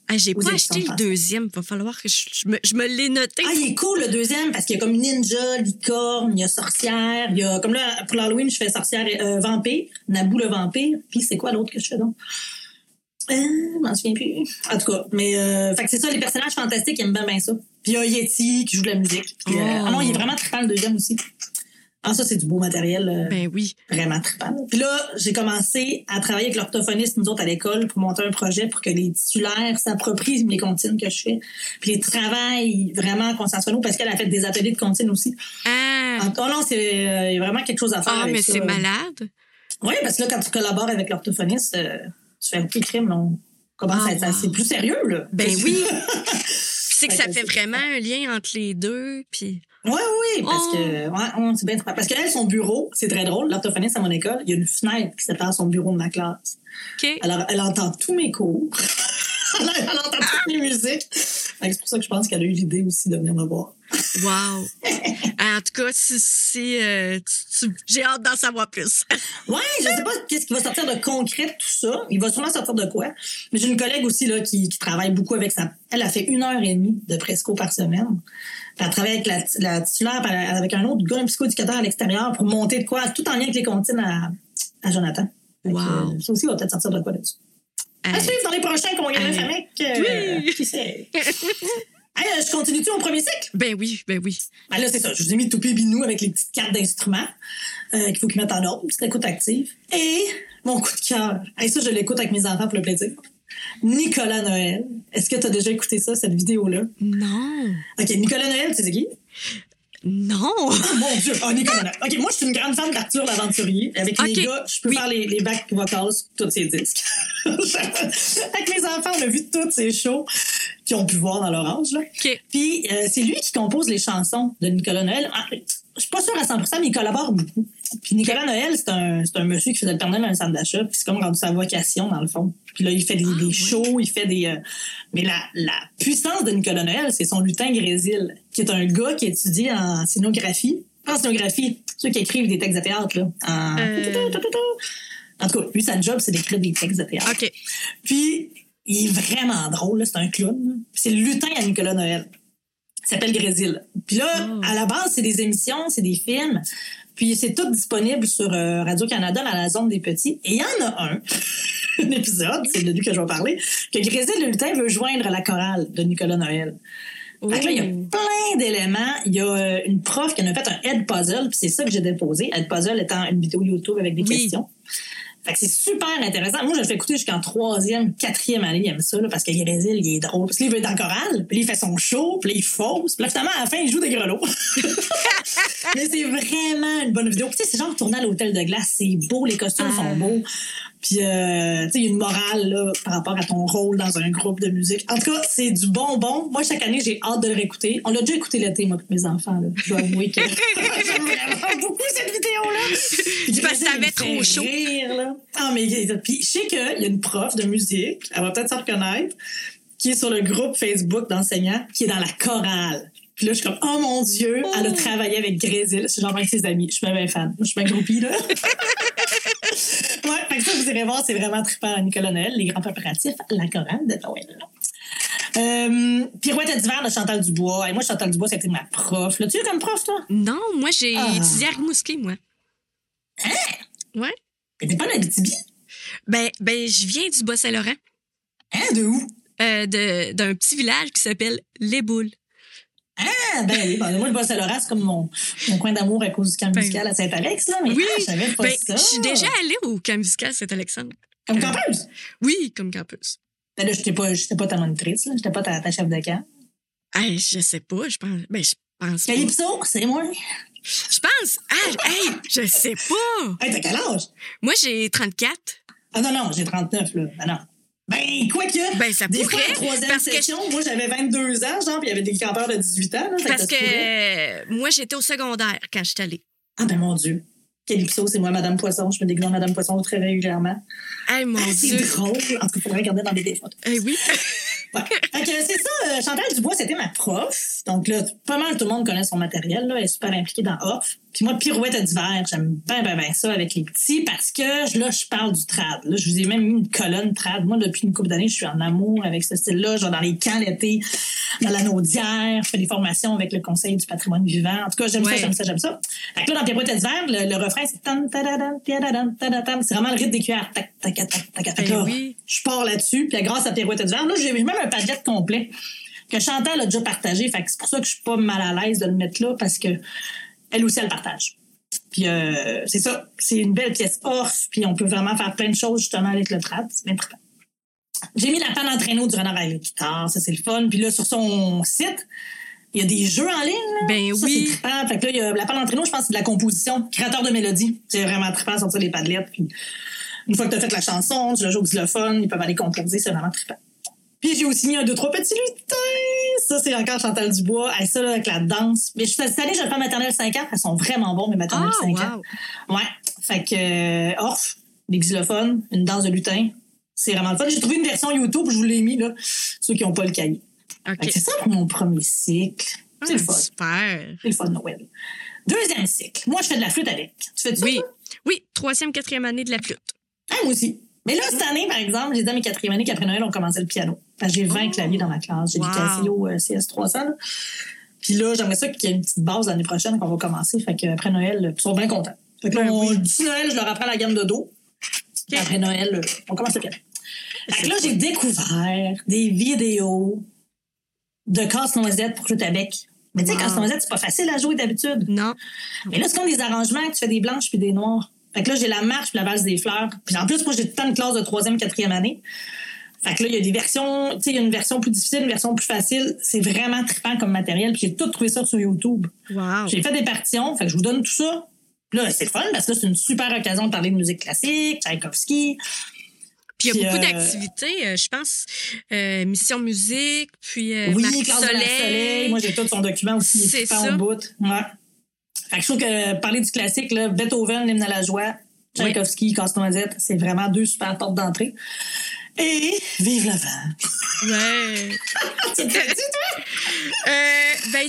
Ah, j'ai pas acheté le deuxième. Va falloir que je me l'ai noté. Ah, il est cool, le deuxième, parce qu'il y a comme ninja, licorne, il y a sorcière, il y a... Comme là, pour l'Halloween, je fais sorcière et vampire, Naboo le vampire, puis c'est quoi l'autre que je fais donc? Je m'en souviens plus. En tout cas, mais fait que c'est ça, les personnages fantastiques aiment bien ça. Puis il y a Yeti qui joue de la musique. Puis, oh. Ah non, il est vraiment trippant, le deuxième aussi. Ah, ça, c'est du beau matériel. Ben oui. Vraiment trippant. Puis là, j'ai commencé à travailler avec l'orthophoniste, nous autres, à l'école, pour monter un projet pour que les titulaires s'approprient les comptines que je fais. Puis les travaillent vraiment consensuellement, parce qu'elle a fait des ateliers de comptines aussi. Ah! Oh non, il y a vraiment quelque chose à faire. Ah, mais ça, c'est malade. Oui, parce que là, quand tu collabores avec l'orthophoniste, tu fais un petit crime, on commence à être assez plus sérieux, là. Ben oui! C'est que ça fait vraiment un lien entre les deux. Puis... Oui, parce que c'est bien. Parce qu'elle, son bureau, c'est très drôle. L'orthophoniste à mon école, il y a une fenêtre qui sépare son bureau de ma classe. Okay. Alors, elle entend tous mes cours. Elle entend toutes mes musiques. C'est pour ça que je pense qu'elle a eu l'idée aussi de venir me voir. Wow! En tout cas, j'ai hâte d'en savoir plus. Oui, je ne sais pas qu'est-ce qui va sortir de concret de tout ça. Il va sûrement sortir de quoi. Mais j'ai une collègue aussi là, qui travaille beaucoup avec ça. Elle a fait 1h30 de presco par semaine. Elle travaille avec la titulaire, avec un autre gars, un psychoéducateur à l'extérieur pour monter de quoi, tout en lien avec les comptines à Jonathan. Wow. Ça aussi, il va peut-être sortir de quoi là-dessus. À suivre dans les prochains qu'on gagne Fameq. Oui! Qui sait? Hey, je continue-tu mon premier cycle? Ben oui. Ah là, c'est ça. Je vous ai mis Toupé Binou avec les petites cartes d'instruments qu'il faut qu'ils mettent en ordre. C'est l'écoute active. Et mon coup de cœur. Ça, je l'écoute avec mes enfants pour le plaisir. Nicolas Noël. Est-ce que tu as déjà écouté ça, cette vidéo-là? Non. OK, Nicolas Noël, tu sais qui? Non! Oh, mon Dieu! Oh, Nicolas Noël. OK, moi, je suis une grande fan d'Arthur l'Aventurier. Avec les gars, je peux faire les bacs vocales sur tous ces disques. Avec mes enfants, on a vu tous ces shows qu'ils ont pu voir dans leur âge. Là. Okay. Puis, c'est lui qui compose les chansons de Nicolas Noël. Je suis pas sûre à 100%, mais il collabore beaucoup. Puis Nicolas Noël, c'est un monsieur qui faisait le Père Noël dans un centre d'achat. Puis c'est comme rendu sa vocation, dans le fond. Puis là, il fait des shows, il fait des... Mais la puissance de Nicolas Noël, c'est son lutin Grésil, qui est un gars qui étudie en scénographie. En scénographie, ceux qui écrivent des textes de théâtre, là. En tout cas, lui, sa job, c'est d'écrire des textes de théâtre. Okay. Puis, il est vraiment drôle, là. C'est un clown. C'est le lutin à Nicolas Noël. Il s'appelle Grésil. Puis là, à la base, c'est des émissions, c'est des films. Puis c'est tout disponible sur Radio-Canada dans la zone des petits. Et il y en a un épisode, c'est de lui que je vais parler, que Grésil le lutin veut joindre à la chorale de Nicolas Noël. Fait que là, il y a plein d'éléments. Il y a une prof qui en a fait un Ed Puzzle, puis c'est ça que j'ai déposé. Ed Puzzle étant une vidéo YouTube avec des questions. Fait que c'est super intéressant. Moi, je le fais écouter jusqu'en 3e, 4e année. Il aime ça, là, parce que Grésil, il est drôle. Parce qu'il veut être dans le choral, puis il fait son show, puis il fausse. Puis là, finalement, à la fin, il joue des grelots. Mais c'est vraiment une bonne vidéo. Puis, tu sais, c'est genre tourner à l'hôtel de glace. C'est beau, les costumes sont beaux. Puis, tu sais, il y a une morale, là, par rapport à ton rôle dans un groupe de musique. En tout cas, c'est du bonbon. Moi, chaque année, j'ai hâte de le réécouter. On l'a déjà écouté l'été, moi, mes enfants, là. Je dois avouer que j'aime vraiment beaucoup cette vidéo-là. Parce que ça avait trop chaud. Rire, là. Ah, mais puis je sais qu'il y a une prof de musique, elle va peut-être s'en reconnaître, qui est sur le groupe Facebook d'enseignants, qui est dans la chorale. Puis là, je suis comme, oh mon Dieu, elle a travaillé avec Grésil. C'est genre avec ses amis. Je suis bien fan. Je suis bien groupie, là. Ouais, fait que ça, vous irez voir, c'est vraiment trippant, Nicolas Noël, les grands préparatifs, la chorale de Noël. Pirouette d'hiver de Chantal Dubois. Et moi, Chantal Dubois, c'était ma prof. L'as-tu eu comme prof, toi? Non, moi, j'ai étudié à Rimouski, moi. Hein? Ouais. Mais t'es pas d'Abitibi? Ben, je viens du Bas-Saint-Laurent. Hein, de où? D'un petit village qui s'appelle Les Boules. Ah, ben, moi, le Bas-Saint-Laurent, c'est comme mon coin d'amour à cause du camp musical à Saint-Alexandre, là. Mais oui, je savais pas ça. Je suis déjà allée au camp musical à Saint-Alexandre. Comme campeuse? Oui, comme campeuse. Ben là, j'étais pas ta monitrice, là. J'étais pas ta chef de camp. Hey, je sais pas, je pense. Ben, je pense. Calypso, c'est moi. Je pense. Ah, hey, je sais pas. Hey, t'as quel âge? Moi, j'ai 34. Ah, non, j'ai 39, là. Ah, non. Ben, quoi que. Ben, ça pourrait. Des fois, en troisième session, moi, j'avais 22 ans, genre, puis il y avait des campeurs de 18 ans. Là, parce que moi, j'étais au secondaire quand je suis allée. Ah, ben, mon Dieu. Calypso, c'est moi, Madame Poisson. Je me déguise en Madame Poisson très régulièrement. Hey, mon Dieu. C'est drôle. En tout cas, faudrait regarder dans des photos. Oui. Ouais. Fait que c'est ça, Chantal Dubois, c'était ma prof. Donc là, pas mal tout le monde connaît son matériel, là. Elle est super impliquée dans Orf. Puis moi, pirouette à d'hiver, j'aime bien ça avec les petits parce que là, je parle du trad. Là, je vous ai même mis une colonne trad. Moi, depuis une couple d'années, je suis en amour avec ce style-là. Genre dans les camps l'été, dans la Naudière, je fais des formations avec le Conseil du patrimoine vivant. En tout cas, j'aime ça, j'aime ça, j'aime ça. Fait que là, dans pirouette à d'hiver, le refrain, c'est tan tadadam, tadadam, tadadam. C'est vraiment le rythme des cuillères. Tac, tac, tac, tac, tac. Fait que là, je pars là-dessus. Puis grâce à pirouette à d'hiver, là, j'ai même un Padlet complet que Chantal a déjà partagé. Fait que c'est pour ça que je suis pas mal à l'aise de le mettre là parce que elle aussi, elle partage. Puis c'est ça, c'est une belle pièce off, puis on peut vraiment faire plein de choses justement avec le trad, c'est bien trippant. J'ai mis la panne d'entraîneau du renard avec les guitares, ça c'est le fun. Puis là, sur son site, il y a des jeux en ligne. Là. Ben ça, oui. C'est trippant. Fait que là, il y a la panne d'entraîneau, je pense que c'est de la composition, créateur de mélodie. C'est vraiment trippant, sortir les padlettes. Puis une fois que tu as fait la chanson, tu la joues au xylophone, ils peuvent aller composer, c'est vraiment trippant. Puis j'ai aussi mis un, deux, trois petits lutins. Ça, c'est encore Chantal Dubois. Elle, ça, là, avec la danse. Mais cette année, j'ai le maternelle 5 ans. Elles sont vraiment bons, mes maternelles 5 ans. Ouais. Fait que, orf, des xylophones, une danse de lutin. C'est vraiment le fun. J'ai trouvé une version YouTube, je vous l'ai mis, là, ceux qui n'ont pas le cahier. Okay. C'est ça pour mon premier cycle. Ah, c'est le fun. Super. C'est le fun de Noël. Deuxième cycle. Moi, je fais de la flûte avec. Tu fais de ça? Oui. Troisième, quatrième année de la flûte. Ah, moi aussi. Mais là, cette année, par exemple, j'ai dit à mes quatrième années qu'après Noël, on commençait le piano. Parce que j'ai 20 claviers dans ma classe. J'ai du Casio CS300. Là. Puis là, j'aimerais ça qu'il y ait une petite base l'année prochaine qu'on va commencer. Fait qu'après Noël, ils sont bien contents. Fait que là, d'ici Noël, je leur apprends la gamme de do. Puis après Noël, on commence le piano. Fait que là, j'ai découvert des vidéos de Casse-Noisette pour flûte à bec. Mais tu sais, Casse-Noisette, c'est pas facile à jouer d'habitude. Non. Mais là, c'est comme des arrangements que tu fais des blanches puis des noires. Fait que là, j'ai la marche puis la valse des fleurs. Puis en plus, moi, j'ai tout le temps une classe de 3e, 4e année. Fait que là, il y a des versions, tu sais, il y a une version plus difficile, une version plus facile. C'est vraiment trippant comme matériel. Puis j'ai tout trouvé ça sur YouTube. Wow. J'ai fait des partitions. Fait que je vous donne tout ça. Puis là, c'est le fun parce que là, c'est une super occasion de parler de musique classique, Tchaïkovski. Puis il y a beaucoup d'activités, je pense. Mission musique, puis Marc classe Soleil. De Marc Soleil. Moi, j'ai tout son document aussi. C'est ça. En bout. Ouais. Fait que je trouve que parler du classique, là, Beethoven, l'hymne à la joie, Tchaïkovski, Casse-Noisette, c'est vraiment deux super portes d'entrée. Et vive le vent! Ouais! Tu te dis, toi? Ben,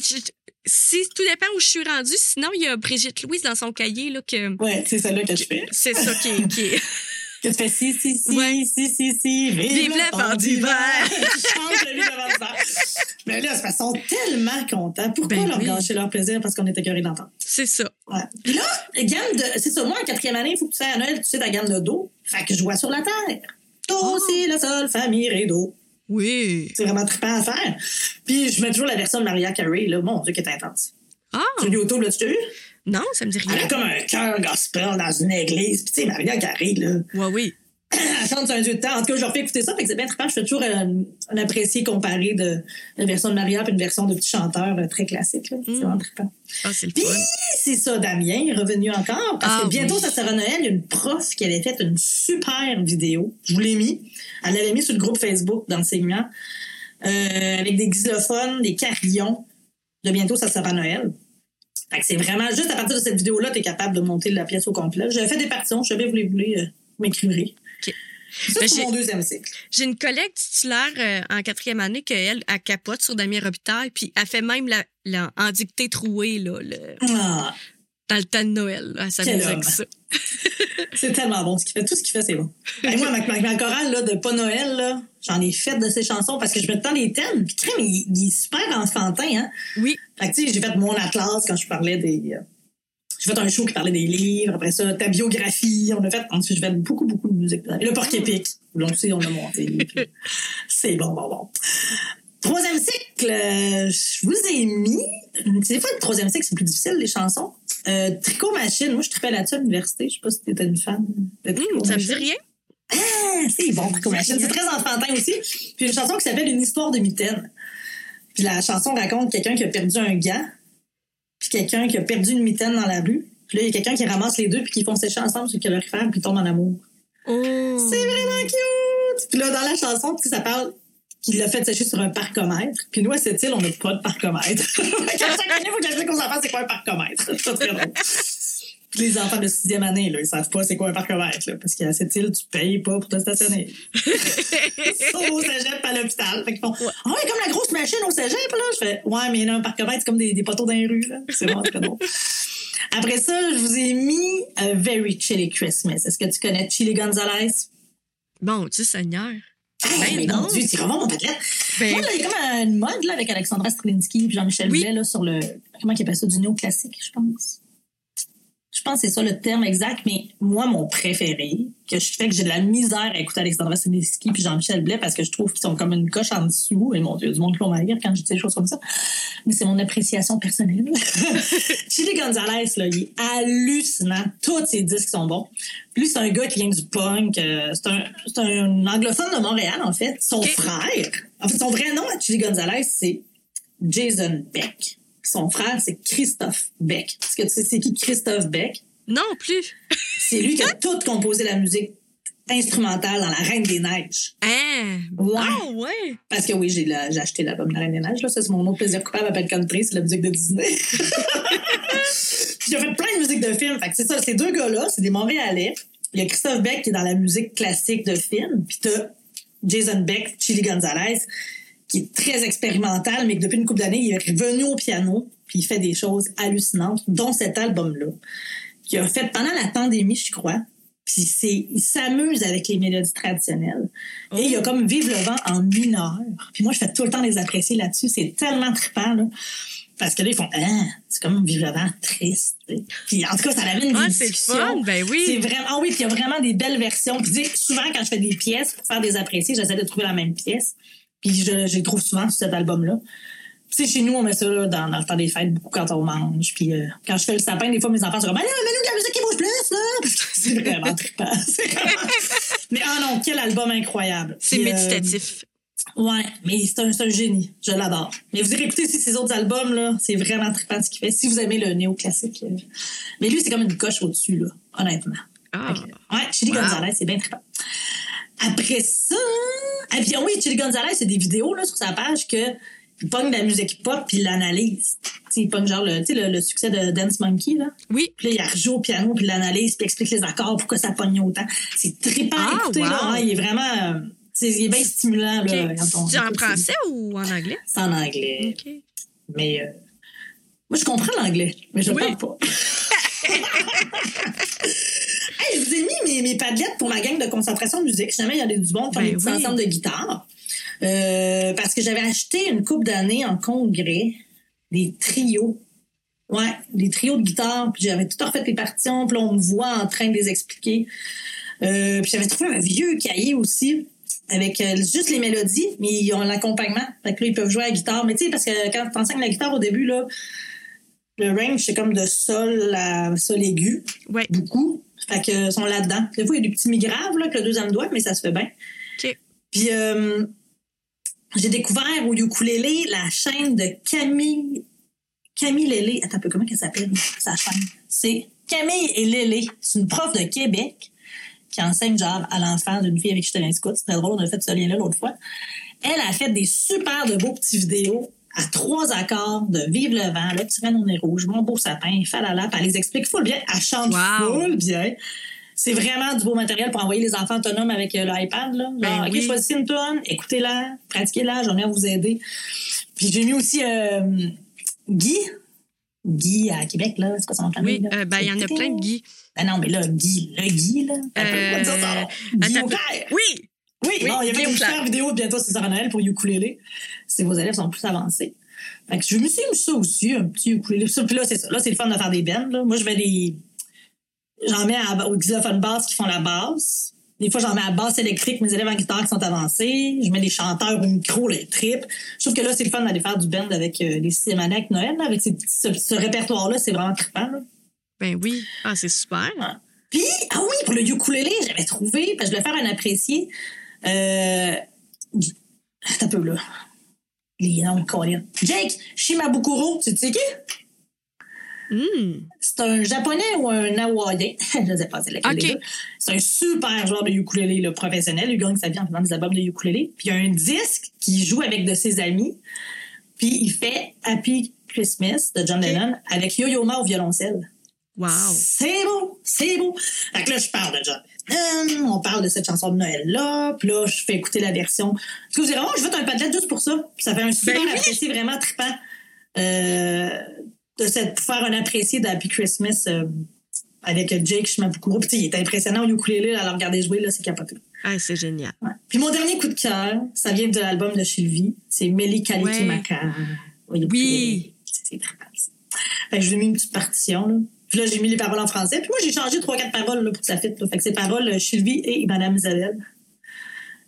si tout dépend où je suis rendue, sinon il y a Brigitte Louise dans son cahier. Là, que... Ouais, c'est celle-là que je fais. C'est ça qui est... Que tu fais si, vive le vent d'hiver! Je change de vie devant le vent. Mais là, ils sont tellement contents. Pourquoi leur gâcher leur plaisir? Parce qu'on est écœurés d'entendre. C'est ça. Ouais. Puis là, gamme de... C'est ça, moi, en quatrième année, il faut que tu sais à Noël, tu sais ta gamme de do. Fait que je vois sur la terre. Do, si, la sol, fa, mi, ré, do. Oui. C'est vraiment trippant à faire. Puis je mets toujours la version de Mariah Carey, là. Mon Dieu, qui est intense. Ah! Sur YouTube, là, tu t'as vu? Non, ça me dit rien. Elle a comme un cœur gospel dans une église. Puis tu sais, Maria Carré, là. Ouais, oui. Elle chante sur un dieu de temps. En tout cas, je leur fais écouter ça. Fait que c'est bien trippant. Je fais toujours un apprécié comparé de la version de Maria puis une version de Petits chanteurs très classique. Là. C'est vraiment trippant. Ah, c'est le fun. Puis c'est ça, Damien est revenu encore. Parce que bientôt, ça sera Noël. Il y a une prof qui avait fait une super vidéo. Je vous l'ai mis. Elle l'avait mis sur le groupe Facebook d'enseignement. Avec des xylophones, des carillons. De bientôt, ça sera Noël. Fait que c'est vraiment juste à partir de cette vidéo-là, t'es capable de monter la pièce au complet. J'avais fait des partitions, je savais, vous les m'écrivrez. Okay. Ça, ben c'est mon deuxième cycle. J'ai une collègue titulaire en quatrième année qu'elle capote sur Damien Robitaille, puis elle fait même la en dictée trouée, là, dans le temps de Noël. Là, ça veut dire que ça. C'est tellement bon. Ce qu'il fait, tout ce qu'il fait, c'est bon. Ben, moi, avec ma chorale là, de Pas Noël, là, j'en ai fait de ces chansons parce que je mets tant les thèmes. Puis, crème, il est super enfantin, hein? Oui. Fait que, tu sais, j'ai fait mon atlas quand je parlais des. J'ai fait un show qui parlait des livres, après ça, ta biographie. On a fait. Ensuite, j'ai fait beaucoup de musique. Et le Porc-Épic. Là aussi, on a monté. Puis, c'est bon. Troisième cycle, je vous ai mis. Des fois, le troisième cycle, c'est plus difficile, les chansons. Tricot Machine, moi, je trippais là-dessus à l'université. Je sais pas si t'étais une fan de Tricot Machine. Ça me dit rien? Ah, c'est bon, Tricot Machine. C'est très enfantin aussi. Puis une chanson qui s'appelle Une histoire de mitaine. Puis la chanson raconte quelqu'un qui a perdu un gant, puis quelqu'un qui a perdu une mitaine dans la rue. Puis là, il y a quelqu'un qui ramasse les deux, puis qui font sécher ensemble sur leur fer, puis ils tombent en amour. Oh. C'est vraiment cute! Puis là, dans la chanson, ça parle. Qu'il l'a fait sécher sur un parcomètre. Puis nous, à Sept-Îles, on n'a pas de parcomètre. À chaque année, il faut que j'explique aux enfants c'est quoi un parcomètre. C'est pas très drôle. Puis les enfants de 6e année, là, ils savent pas c'est quoi un parcomètre. Là, parce qu'à Sept-Îles, tu payes pas pour te stationner. Sauf au cégep à l'hôpital. Fait qu'ils font « Ah ouais, comme la grosse machine au cégep, là! » Je fais « Ouais, mais là, un parcomètre, c'est comme des poteaux dans les rues. » C'est vraiment très drôle. Après ça, je vous ai mis A Very Chilly Christmas. Est-ce que tu connais Chilly Gonzales? Bon, tu Seigneur. Hey, ben non, tu revois mon Padlet. Ben... Moi, il y a comme une mode là, avec Alexandra Stréliski et Jean-Michel Boulet là, sur le... Comment il appelle ça? Du néoclassique, je pense. Je pense que c'est ça le terme exact, mais moi, mon préféré, que je fais que j'ai de la misère à écouter Alexandra Stréliski et Jean-Michel Boulet parce que je trouve qu'ils sont comme une coche en dessous. Et mon Dieu, du monde qui vont mal lire quand je dis des choses comme ça. Mais c'est mon appréciation personnelle. Chilly Gonzales, là, il est hallucinant. Tous ses disques sont bons. Lui, c'est un gars qui vient du punk. C'est un anglophone de Montréal, en fait. Son frère. En fait, son vrai nom à Chilly Gonzales, c'est Jason Beck. Son frère, c'est Christophe Beck. Est-ce que tu sais c'est qui Christophe Beck? Non plus. C'est lui qui a tout composé la musique instrumentale dans La Reine des neiges. Ah! Ouais. Ah ouais! Parce que oui, j'ai acheté l'album La Reine des neiges. Là. Ça, c'est mon autre plaisir coupable à Pat Country, c'est la musique de Disney. J'ai fait plein de musique de films. Fait que c'est ça, ces deux gars-là, c'est des Montréalais. Il y a Christophe Beck qui est dans la musique classique de film. Puis t'as Jason Beck, Chilly Gonzales, qui est très expérimental, mais que depuis une couple d'années, il est revenu au piano, puis il fait des choses hallucinantes, dont cet album-là, qu'il a fait pendant la pandémie, je crois. Puis il s'amuse avec les mélodies traditionnelles. Oh. Et il y a comme Vive le vent en mineur. Puis moi, je fais tout le temps les apprécier là-dessus. C'est tellement trippant, là. Parce que là, ils font « Ah, c'est comme Vive le vent triste. » Puis en tout cas, ça l'amène une discussion. C'est fun, ben oui. C'est vraiment... Ah oui, puis il y a vraiment des belles versions. Puis souvent, quand je fais des pièces, pour faire des apprécier, j'essaie de trouver la même pièce. Puis je les trouve souvent sur cet album-là. Tu sais, chez nous, on met ça là, dans le temps des fêtes, beaucoup quand on mange. Puis quand je fais le sapin, des fois, mes enfants sont comme « Mais nous, de la musique qui bouge plus, là! » C'est vraiment trippant. Mais ah non, quel album incroyable. C'est méditatif. Ouais, mais c'est un génie. Je l'adore. Mais vous irez écouter aussi ses autres albums, là. C'est vraiment trippant ce qu'il fait. Si vous aimez le néoclassique. Mais lui, c'est comme une coche au-dessus, là, honnêtement. Ah. Okay. Ouais, Chilly Gonzales, c'est bien trippant. Après ça... Ah, puis oui, Chilly Gonzales, c'est des vidéos là, sur sa page qu'il pogne de la musique pop puis il l'analyse. T'sais, il pogne genre le succès de Dance Monkey. Là. Oui. Puis là, il rejoue au piano puis il l'analyse puis explique les accords, pourquoi ça pogne autant. C'est trippant à écouter. Wow. Là, hein, il est vraiment... il est bien stimulant. Okay. Là, quand on c'est en français ou en anglais? C'est en anglais. Okay. Mais moi, je comprends l'anglais, mais je ne parle pas. Hey, je vous ai mis mes padlettes pour ma gang de concentration de musique. Jamais il y a du monde qui ont des petits ensembles de guitare. Parce que j'avais acheté une couple d'années en congrès des trios. Ouais, des trios de guitare. Puis j'avais tout refait les partitions. Puis là, on me voit en train de les expliquer. Puis j'avais trouvé un vieux cahier aussi avec juste les mélodies, mais ils ont l'accompagnement. Fait que là, ils peuvent jouer à la guitare. Mais tu sais, parce que quand tu enseignes la guitare au début, là, le range, c'est comme de sol à sol aigu. Ouais. Beaucoup. Fait qu'ils sont là-dedans. Des fois, il y a des petits migraves là, que le deuxième doigt, mais ça se fait bien. Okay. Puis, j'ai découvert au ukulélé la chaîne de Camille Lélé. Attends un peu, comment elle s'appelle, sa chaîne? C'est Camille et Lélé. C'est une prof de Québec qui enseigne genre à l'enfant d'une fille avec qui je tenais un scout. C'était drôle, on a fait ce lien-là l'autre fois. Elle a fait des super de beaux petits vidéos à 3 accords de Vive le vent, Le petit reine au nez rouge, Mon beau sapin, Falala, elle les explique full bien, elle chante full bien. C'est vraiment du beau matériel pour envoyer les enfants autonomes avec l'iPad. Là. Genre, OK, choisissez une tonne, écoutez-la, pratiquez-la, j'en ai à vous aider. Puis j'ai mis aussi Guy à Québec, là, c'est quoi son nom de famille? Oui, il y en a plein de Guy. Ah non, mais là, Guy, là, Guy au clair. Oui! Oui, bon, il y avait une super vidéo bientôt sur Noël pour ukulélé. Si vos élèves sont plus avancés. Fait que je me suis mis ça aussi, un petit ukulélé. Puis là, c'est ça. Là, c'est le fun de faire des bands. Là. Moi, je mets des... J'en mets au xylophone basse qui font la basse. Des fois, j'en mets à basse électrique, mes élèves en guitare qui sont avancés. Je mets des chanteurs au micro, les tripes. Je trouve que là, c'est le fun d'aller faire du band avec les cinémaniacs Noël. Là, avec ce répertoire-là, c'est vraiment trippant. Là. Ben oui. Ah, c'est super. Ah. Puis, ah oui, pour le ukulélé, j'avais trouvé, parce que je voulais faire un apprécié. Attends un peu, là. Les noms de Colin. Jake Shimabukuro, tu sais qui? C'est un Japonais ou un Hawaïen. Je ne sais pas, c'est lequel des deux. C'est un super joueur de ukulélé, le professionnel. Il gagne sa vie en faisant des albums de ukulélé. Puis il y a un disque qu'il joue avec de ses amis. Puis il fait Happy Christmas de John Lennon avec Yo-Yo Ma au violoncelle. Wow! C'est beau! C'est beau! Fait que là, je parle de John Lennon, on parle de cette chanson de Noël-là, puis là, je fais écouter la version. Est-ce que vous direz, je vais faire un padlet juste pour ça? Puis ça fait un super apprécié, vraiment trippant. pour faire un apprécié d'Happy Christmas avec Jake, je m'en beaucoup. Puis il est impressionnant au ukulélé, à le regarder jouer, là, c'est capoté. Ah, c'est génial. Ouais. Puis mon dernier coup de cœur, ça vient de l'album de Sylvie, c'est Meli Kalikimaka. Ouais. Oui! C'est très bien. Je lui ai mis une petite partition, là. Puis là, j'ai mis les paroles en français. Puis moi, j'ai changé 3-4 paroles là, pour que ça fitte. Fait que ces paroles, Sylvie et Madame Isabelle.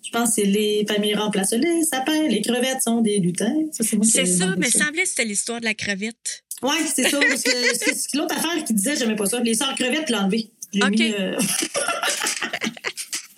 Je pense que c'est les familles remplacent les sapins, les crevettes sont des lutins. Ça, c'est ça, mais il semblait que c'était l'histoire de la crevette. Oui, c'est ça. Parce que, c'est l'autre affaire qui disait, j'aimais pas ça. Les sœurs crevettes l'enlever. OK. Mis,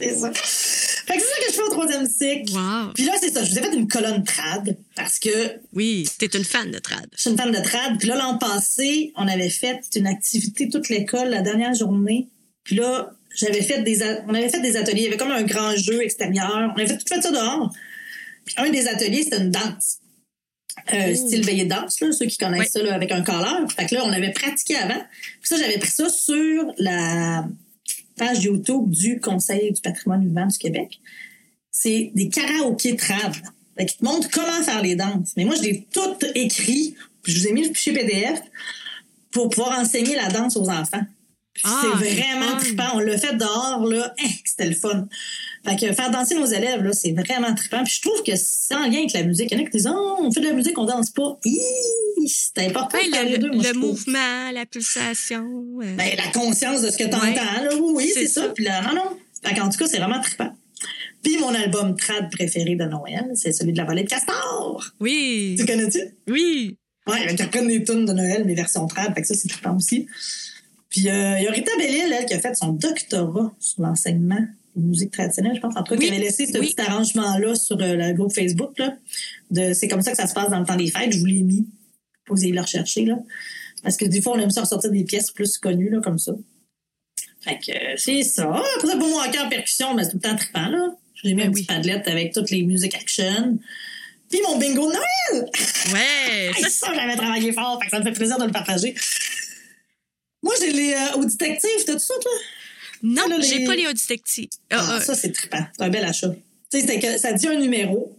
c'est ça. Fait que c'est ça que je fais au troisième cycle. Wow. Puis là, c'est ça. Je vous ai fait une colonne trad parce que... Oui, t'es une fan de trad. Je suis une fan de trad. Puis là, l'an passé, on avait fait une activité toute l'école la dernière journée. Puis là, on avait fait des ateliers. Il y avait comme un grand jeu extérieur. On avait tout fait ça dehors. Puis un des ateliers, c'était une danse. Style veillée de danse, là, ceux qui connaissent ça là, avec un collar. Fait que là, on avait pratiqué avant. Puis ça, j'avais pris ça sur la page YouTube du Conseil du patrimoine vivant du Québec. C'est des karaokés trad. Fait qu'ils te montrent comment faire les danses. Mais moi, je l'ai tout écrit. Puis je vous ai mis le fichier PDF pour pouvoir enseigner la danse aux enfants. C'est vraiment trippant. On l'a fait dehors, là. C'était le fun. Fait que faire danser nos élèves, là, c'est vraiment trippant. Puis je trouve que c'est en lien avec la musique. Il y en a qui disent, on fait de la musique, on danse pas. C'est important de faire les deux, moi, le mouvement, la pulsation. Ben, la conscience de ce que t'entends, là. Oui, c'est ça. Puis là, non. Fait qu'en tout cas, c'est vraiment trippant. Puis mon album trad préféré de Noël, c'est celui de la vallée de Castor. Oui. Tu connais-tu? Oui. Ouais, ils reprennent des tunes de Noël, mais version trad. Fait que ça, c'est trippant aussi. Puis il y a Rita Bellil, elle, qui a fait son doctorat sur l'enseignement de musique traditionnelle, je pense. En tout cas, qui avait laissé ce petit arrangement-là sur le groupe Facebook. Là, c'est comme ça que ça se passe dans le temps des fêtes. Je vous l'ai mis. Vous allez le rechercher. Là, parce que des fois, on aime ça ressortir des pièces plus connues, là, comme ça. Fait que c'est ça. Pour ça, pour moi, encore percussion, mais c'est tout le temps trippant, là. J'ai mis un petit Padlet avec toutes les musiques action. Puis mon bingo de Noël! Ouais! Ça, j'avais travaillé fort. Fait que ça me fait plaisir de le partager. Moi, j'ai les auditectives. T'as tout ça, toi? Non, ça, là, j'ai pas les auditectives. Ça, c'est trippant. C'est un bel achat. Tu sais, c'est que ça dit un numéro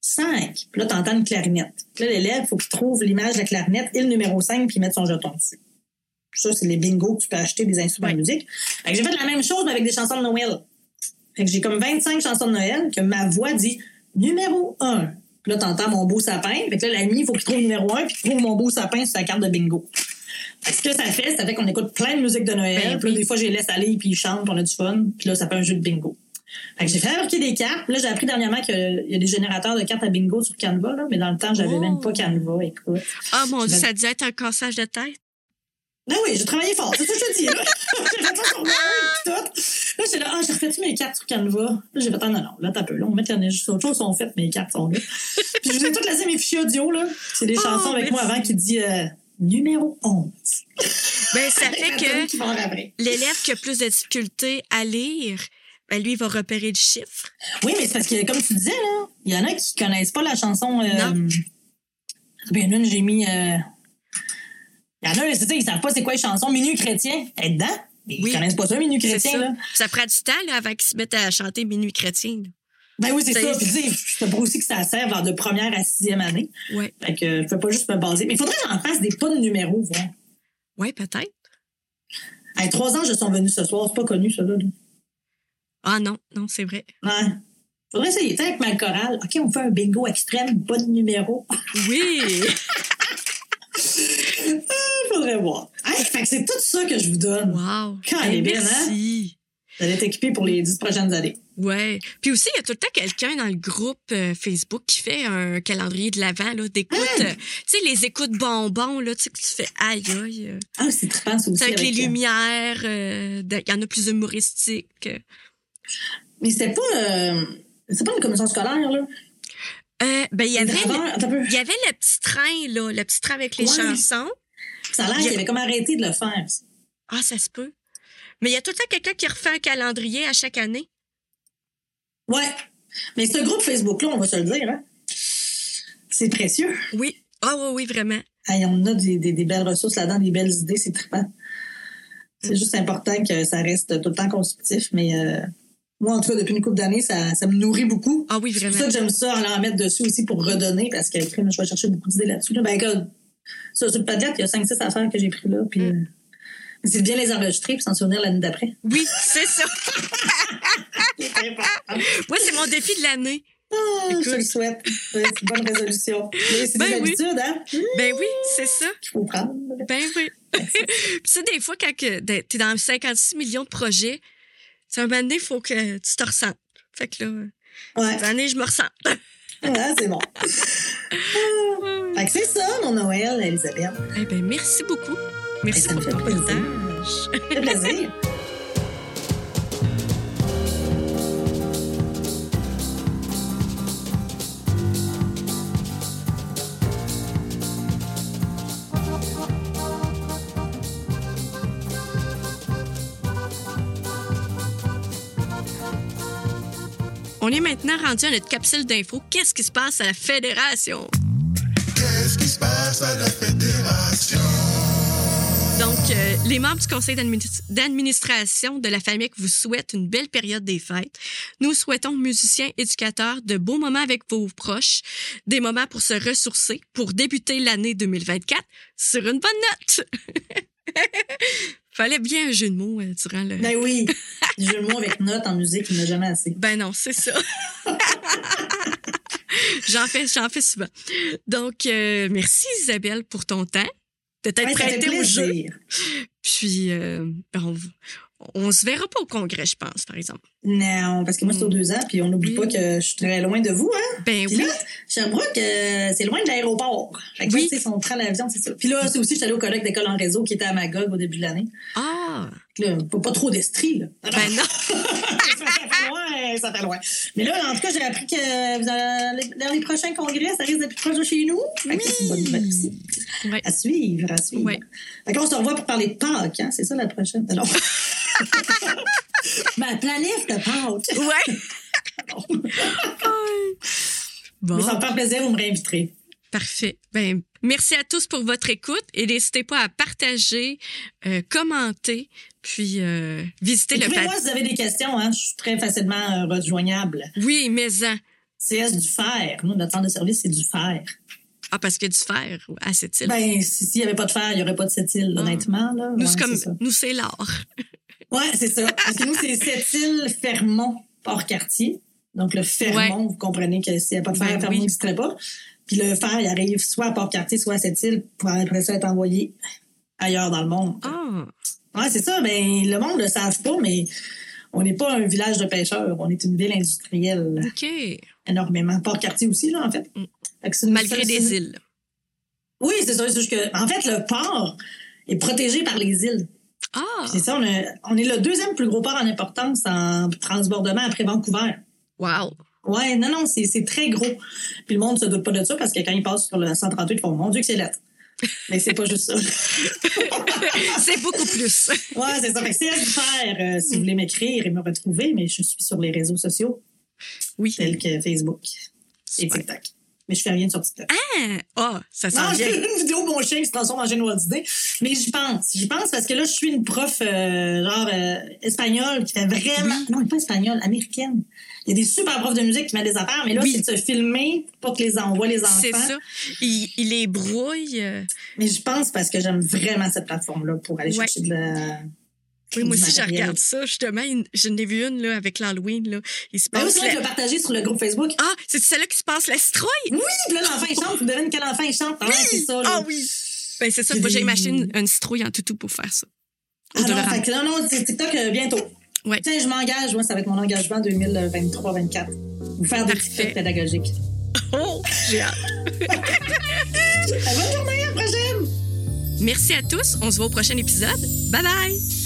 5. Puis là, t'entends une clarinette. Puis là, l'élève, il faut qu'il trouve l'image de la clarinette et le numéro 5 puis il mette son jeton dessus. Ça, c'est les bingos que tu peux acheter des instruments de musique. Fait que j'ai fait la même chose, mais avec des chansons de Noël. Fait que j'ai comme 25 chansons de Noël que ma voix dit numéro 1. Puis là, t'entends mon beau sapin. Fait que là, l'ami, il faut qu'il trouve numéro 1 puis qu'il trouve mon beau sapin sur sa carte de bingo. Ce que ça fait qu'on écoute plein de musique de Noël. Puis là, des fois, je les laisse aller, puis ils chantent, puis on a du fun. Puis là, ça fait un jeu de bingo. Fait que j'ai fabriqué des cartes. Là, j'ai appris dernièrement qu'il y a des générateurs de cartes à bingo sur Canva, là, mais dans le temps, j'avais même pas Canva, écoute. Ah, mon Dieu, ça devait être un cassage de tête. Ah oui, j'ai travaillé fort, c'est ça que je te dis, là. J'ai fait ça sur moi, et tout. Là, j'étais là, j'ai refait-tu mes cartes sur Canva? Là, j'ai fait, non, là, t'as peu. Là, on met qu'il y en a juste autre chose, on fait, mes cartes sont là. Puis je vous ai toutes laissé mes fichiers audio, là. C'est des chansons avec moi avant qui dit... Numéro 11. Ben, ça fait que l'élève qui a plus de difficultés à lire, ben lui, il va repérer le chiffre. Oui, mais c'est parce que, comme tu disais, là, il y en a qui ne connaissent pas la chanson. Non. Ben, une, j'ai mis. Il y en a, c'est ça, ils ne savent pas c'est quoi les chansons. Minuit chrétien, t'es dedans. Ils ne connaissent pas ça, Minuit chrétien. Ça. Là. Ça prend du temps là, avant qu'ils se mettent à chanter Minuit chrétien. Là. Ben oui, c'est ça. Puis tu sais, c'est pour aussi que ça serve de première à sixième année. Oui. Fait que je peux pas juste me baser. Mais il faudrait que j'en fasse des pas de numéros, voir. Oui, peut-être. Hey, 3 ans, je suis venue ce soir. C'est pas connu, ça, là. Ah non, non, c'est vrai. Ouais. Faudrait essayer. T'sais, avec ma chorale. OK, on fait un bingo extrême, pas de numéros. Oui! Faudrait voir. Hey, fait que c'est tout ça que je vous donne. Wow! Quand elle est bien, merci. Hein? Vous allez être équipé pour les 10 prochaines années. Oui. Puis aussi, il y a tout le temps quelqu'un dans le groupe Facebook qui fait un calendrier de l'avant, là, d'écoute. Tu sais, les écoutes bonbons, là, tu sais, que tu fais aïe, aïe. Ah, c'est trippant, ça aussi. Avec les lumières, il y en a plus humoristiques. Mais c'est pas une commission scolaire, là. Ben, il y avait le petit train, là, le petit train avec les chansons. Ça a l'air qu'il avait comme arrêté de le faire. Ah, ça se peut. Mais il y a tout le temps quelqu'un qui refait un calendrier à chaque année. Ouais. Mais ce groupe Facebook-là, on va se le dire, hein? C'est précieux. Oui. Ah oui, vraiment. Hey, on a des belles ressources là-dedans, des belles idées, c'est trippant. C'est juste important que ça reste tout le temps constructif, mais moi, en tout cas, depuis une couple d'années, ça me nourrit beaucoup. Ah oui, vraiment. C'est pour ça que j'aime ça, en mettre dessus aussi pour redonner, parce qu'après, je vais chercher beaucoup d'idées là-dessus. Là. Ben, Sur le Padlet, il y a 5-6 affaires que j'ai prises là. Puis, c'est bien les enregistrer et s'en souvenir l'année d'après. Oui, c'est ça. Moi, c'est mon défi de l'année. Ah, écoute. Je le souhaite. Ouais, c'est une bonne résolution. Mais c'est des habitudes, hein? Ben oui, c'est ça. Il faut prendre. Ben oui. Puis ça, des fois, quand tu es dans 56 millions de projets, à un moment donné, il faut que tu te ressentes. Fait que là, cette année, je me ressens. Ouais, c'est bon. Fait que c'est ça, mon Noël, Elisabeth. Eh bien, merci beaucoup. Merci pour ton partage. Ça fait plaisir. On est maintenant rendu à notre capsule d'infos. Qu'est-ce qui se passe à la Fédération? Qu'est-ce qui se passe à la Fédération? Donc, les membres du conseil d'administration de la Fameq vous souhaitent une belle période des fêtes. Nous souhaitons, musiciens, éducateurs, de beaux moments avec vos proches, des moments pour se ressourcer, pour débuter l'année 2024 sur une bonne note. Fallait bien un jeu de mots durant le... Ben oui, du jeu de mots avec notes en musique, il n'y en a jamais assez. Ben non, c'est ça. J'en fais souvent. Donc, merci Isabelle pour ton temps, de t'être prêtée au jeu. Puis, on se verra pas au congrès, je pense, par exemple. Non, parce que moi, c'est aux 2 ans, puis on n'oublie pas que je suis très loin de vous, hein? Ben puis oui. Là, Sherbrooke, c'est loin de l'aéroport. Fait que là, on prend l'avion, c'est ça. Puis là, c'est aussi, je suis allée au colloque d'École en réseau qui était à Magog au début de l'année. Ah! Là, pas trop d'estrie, là. Ben non! Ça fait loin. Mais là, en tout cas, j'ai appris que dans les prochains congrès, ça risque d'être plus proche de chez nous. Oui! C'est une bonne nouvelle aussi. Ouais. À suivre. Ouais. Fait que là, on se revoit pour parler de Pâques, hein? C'est ça, la prochaine? Alors... Ma planif de Pâques. Ouais. Bon. Mais ça me fait plaisir, vous me réinviterez. Parfait. Ben, merci à tous pour votre écoute et n'hésitez pas à partager, commenter, puis visiter le Padlet. Moi, si vous avez des questions, hein, je suis très facilement rejoignable. Oui, mais. CS du fer. Nous, notre centre de service, c'est du fer. Ah, parce qu'il y a du fer à Sept-Îles. Ben, s'il n'y avait pas de fer, il n'y aurait pas de Sept-Îles, honnêtement. Là. Nous, c'est l'art. Oui, c'est ça. Parce que nous, c'est Sept-Îles, Fermont, Port-Cartier. Donc, le Fermont, vous comprenez que s'il n'y a pas de fer, Fermont n'existerait pas. Puis le fer, il arrive soit à Port-Cartier, soit à Sept-Îles, pour après ça être envoyé ailleurs dans le monde. Ah! Oui, c'est ça. Ben, le monde ne le savent pas, mais on n'est pas un village de pêcheurs. On est une ville industrielle. OK. Énormément. Port-Cartier aussi, là, en fait. Malgré des îles. Oui, c'est ça. C'est juste que, en fait, le port est protégé par les îles. Ah! Puis c'est ça, on est le 2e plus gros port en importance en transbordement après Vancouver. Wow! Oui, non, c'est très gros. Puis le monde ne se doute pas de ça parce que quand ils passent sur le 138, ils font « Mon Dieu que c'est lettre! » Mais c'est pas juste ça. C'est beaucoup plus. Oui, c'est ça. Fait que c'est à faire si vous voulez m'écrire et me retrouver, mais je suis sur les réseaux sociaux. Oui. Tels que Facebook et TikTok. Mais je fais rien sur TikTok. Ah! Ah! Oh, ça sent bien. Non, j'ai fait une vidéo, mon chien qui se transforme en génoise d'idée. Mais j'y pense. J'y pense parce que là, je suis une prof espagnole qui fait vraiment... Oui. Non, pas espagnole, américaine. Il y a des super profs de musique qui mettent des affaires, mais là, c'est de se filmer pour que les envoient les enfants. C'est ça. Ils les brouillent. Mais je pense parce que j'aime vraiment cette plateforme-là pour aller chercher de la... Oui, moi aussi, je regarde ça. Justement, je n'ai vu une là, avec l'Halloween. Là. Il se passe oui, c'est vrai que je l'ai partagée sur le groupe Facebook. Ah, c'est celle-là qui se passe, la citrouille? Oui, puis là, l'enfant, il chante. Vous devine quel enfant il chante. Oui, ah, c'est ça, là. Ah oui. Ben, c'est ça. Moi, j'ai acheté une citrouille en toutou pour faire ça. Non, c'est TikTok bientôt. Ouais. Tiens, je m'engage. Moi, ça va être mon engagement 2023-2024. Vous faire des petits trucs pédagogiques. Oh, j'ai hâte. Bonne journée, à la prochaine. Merci à tous. On se voit au prochain épisode. Bye bye.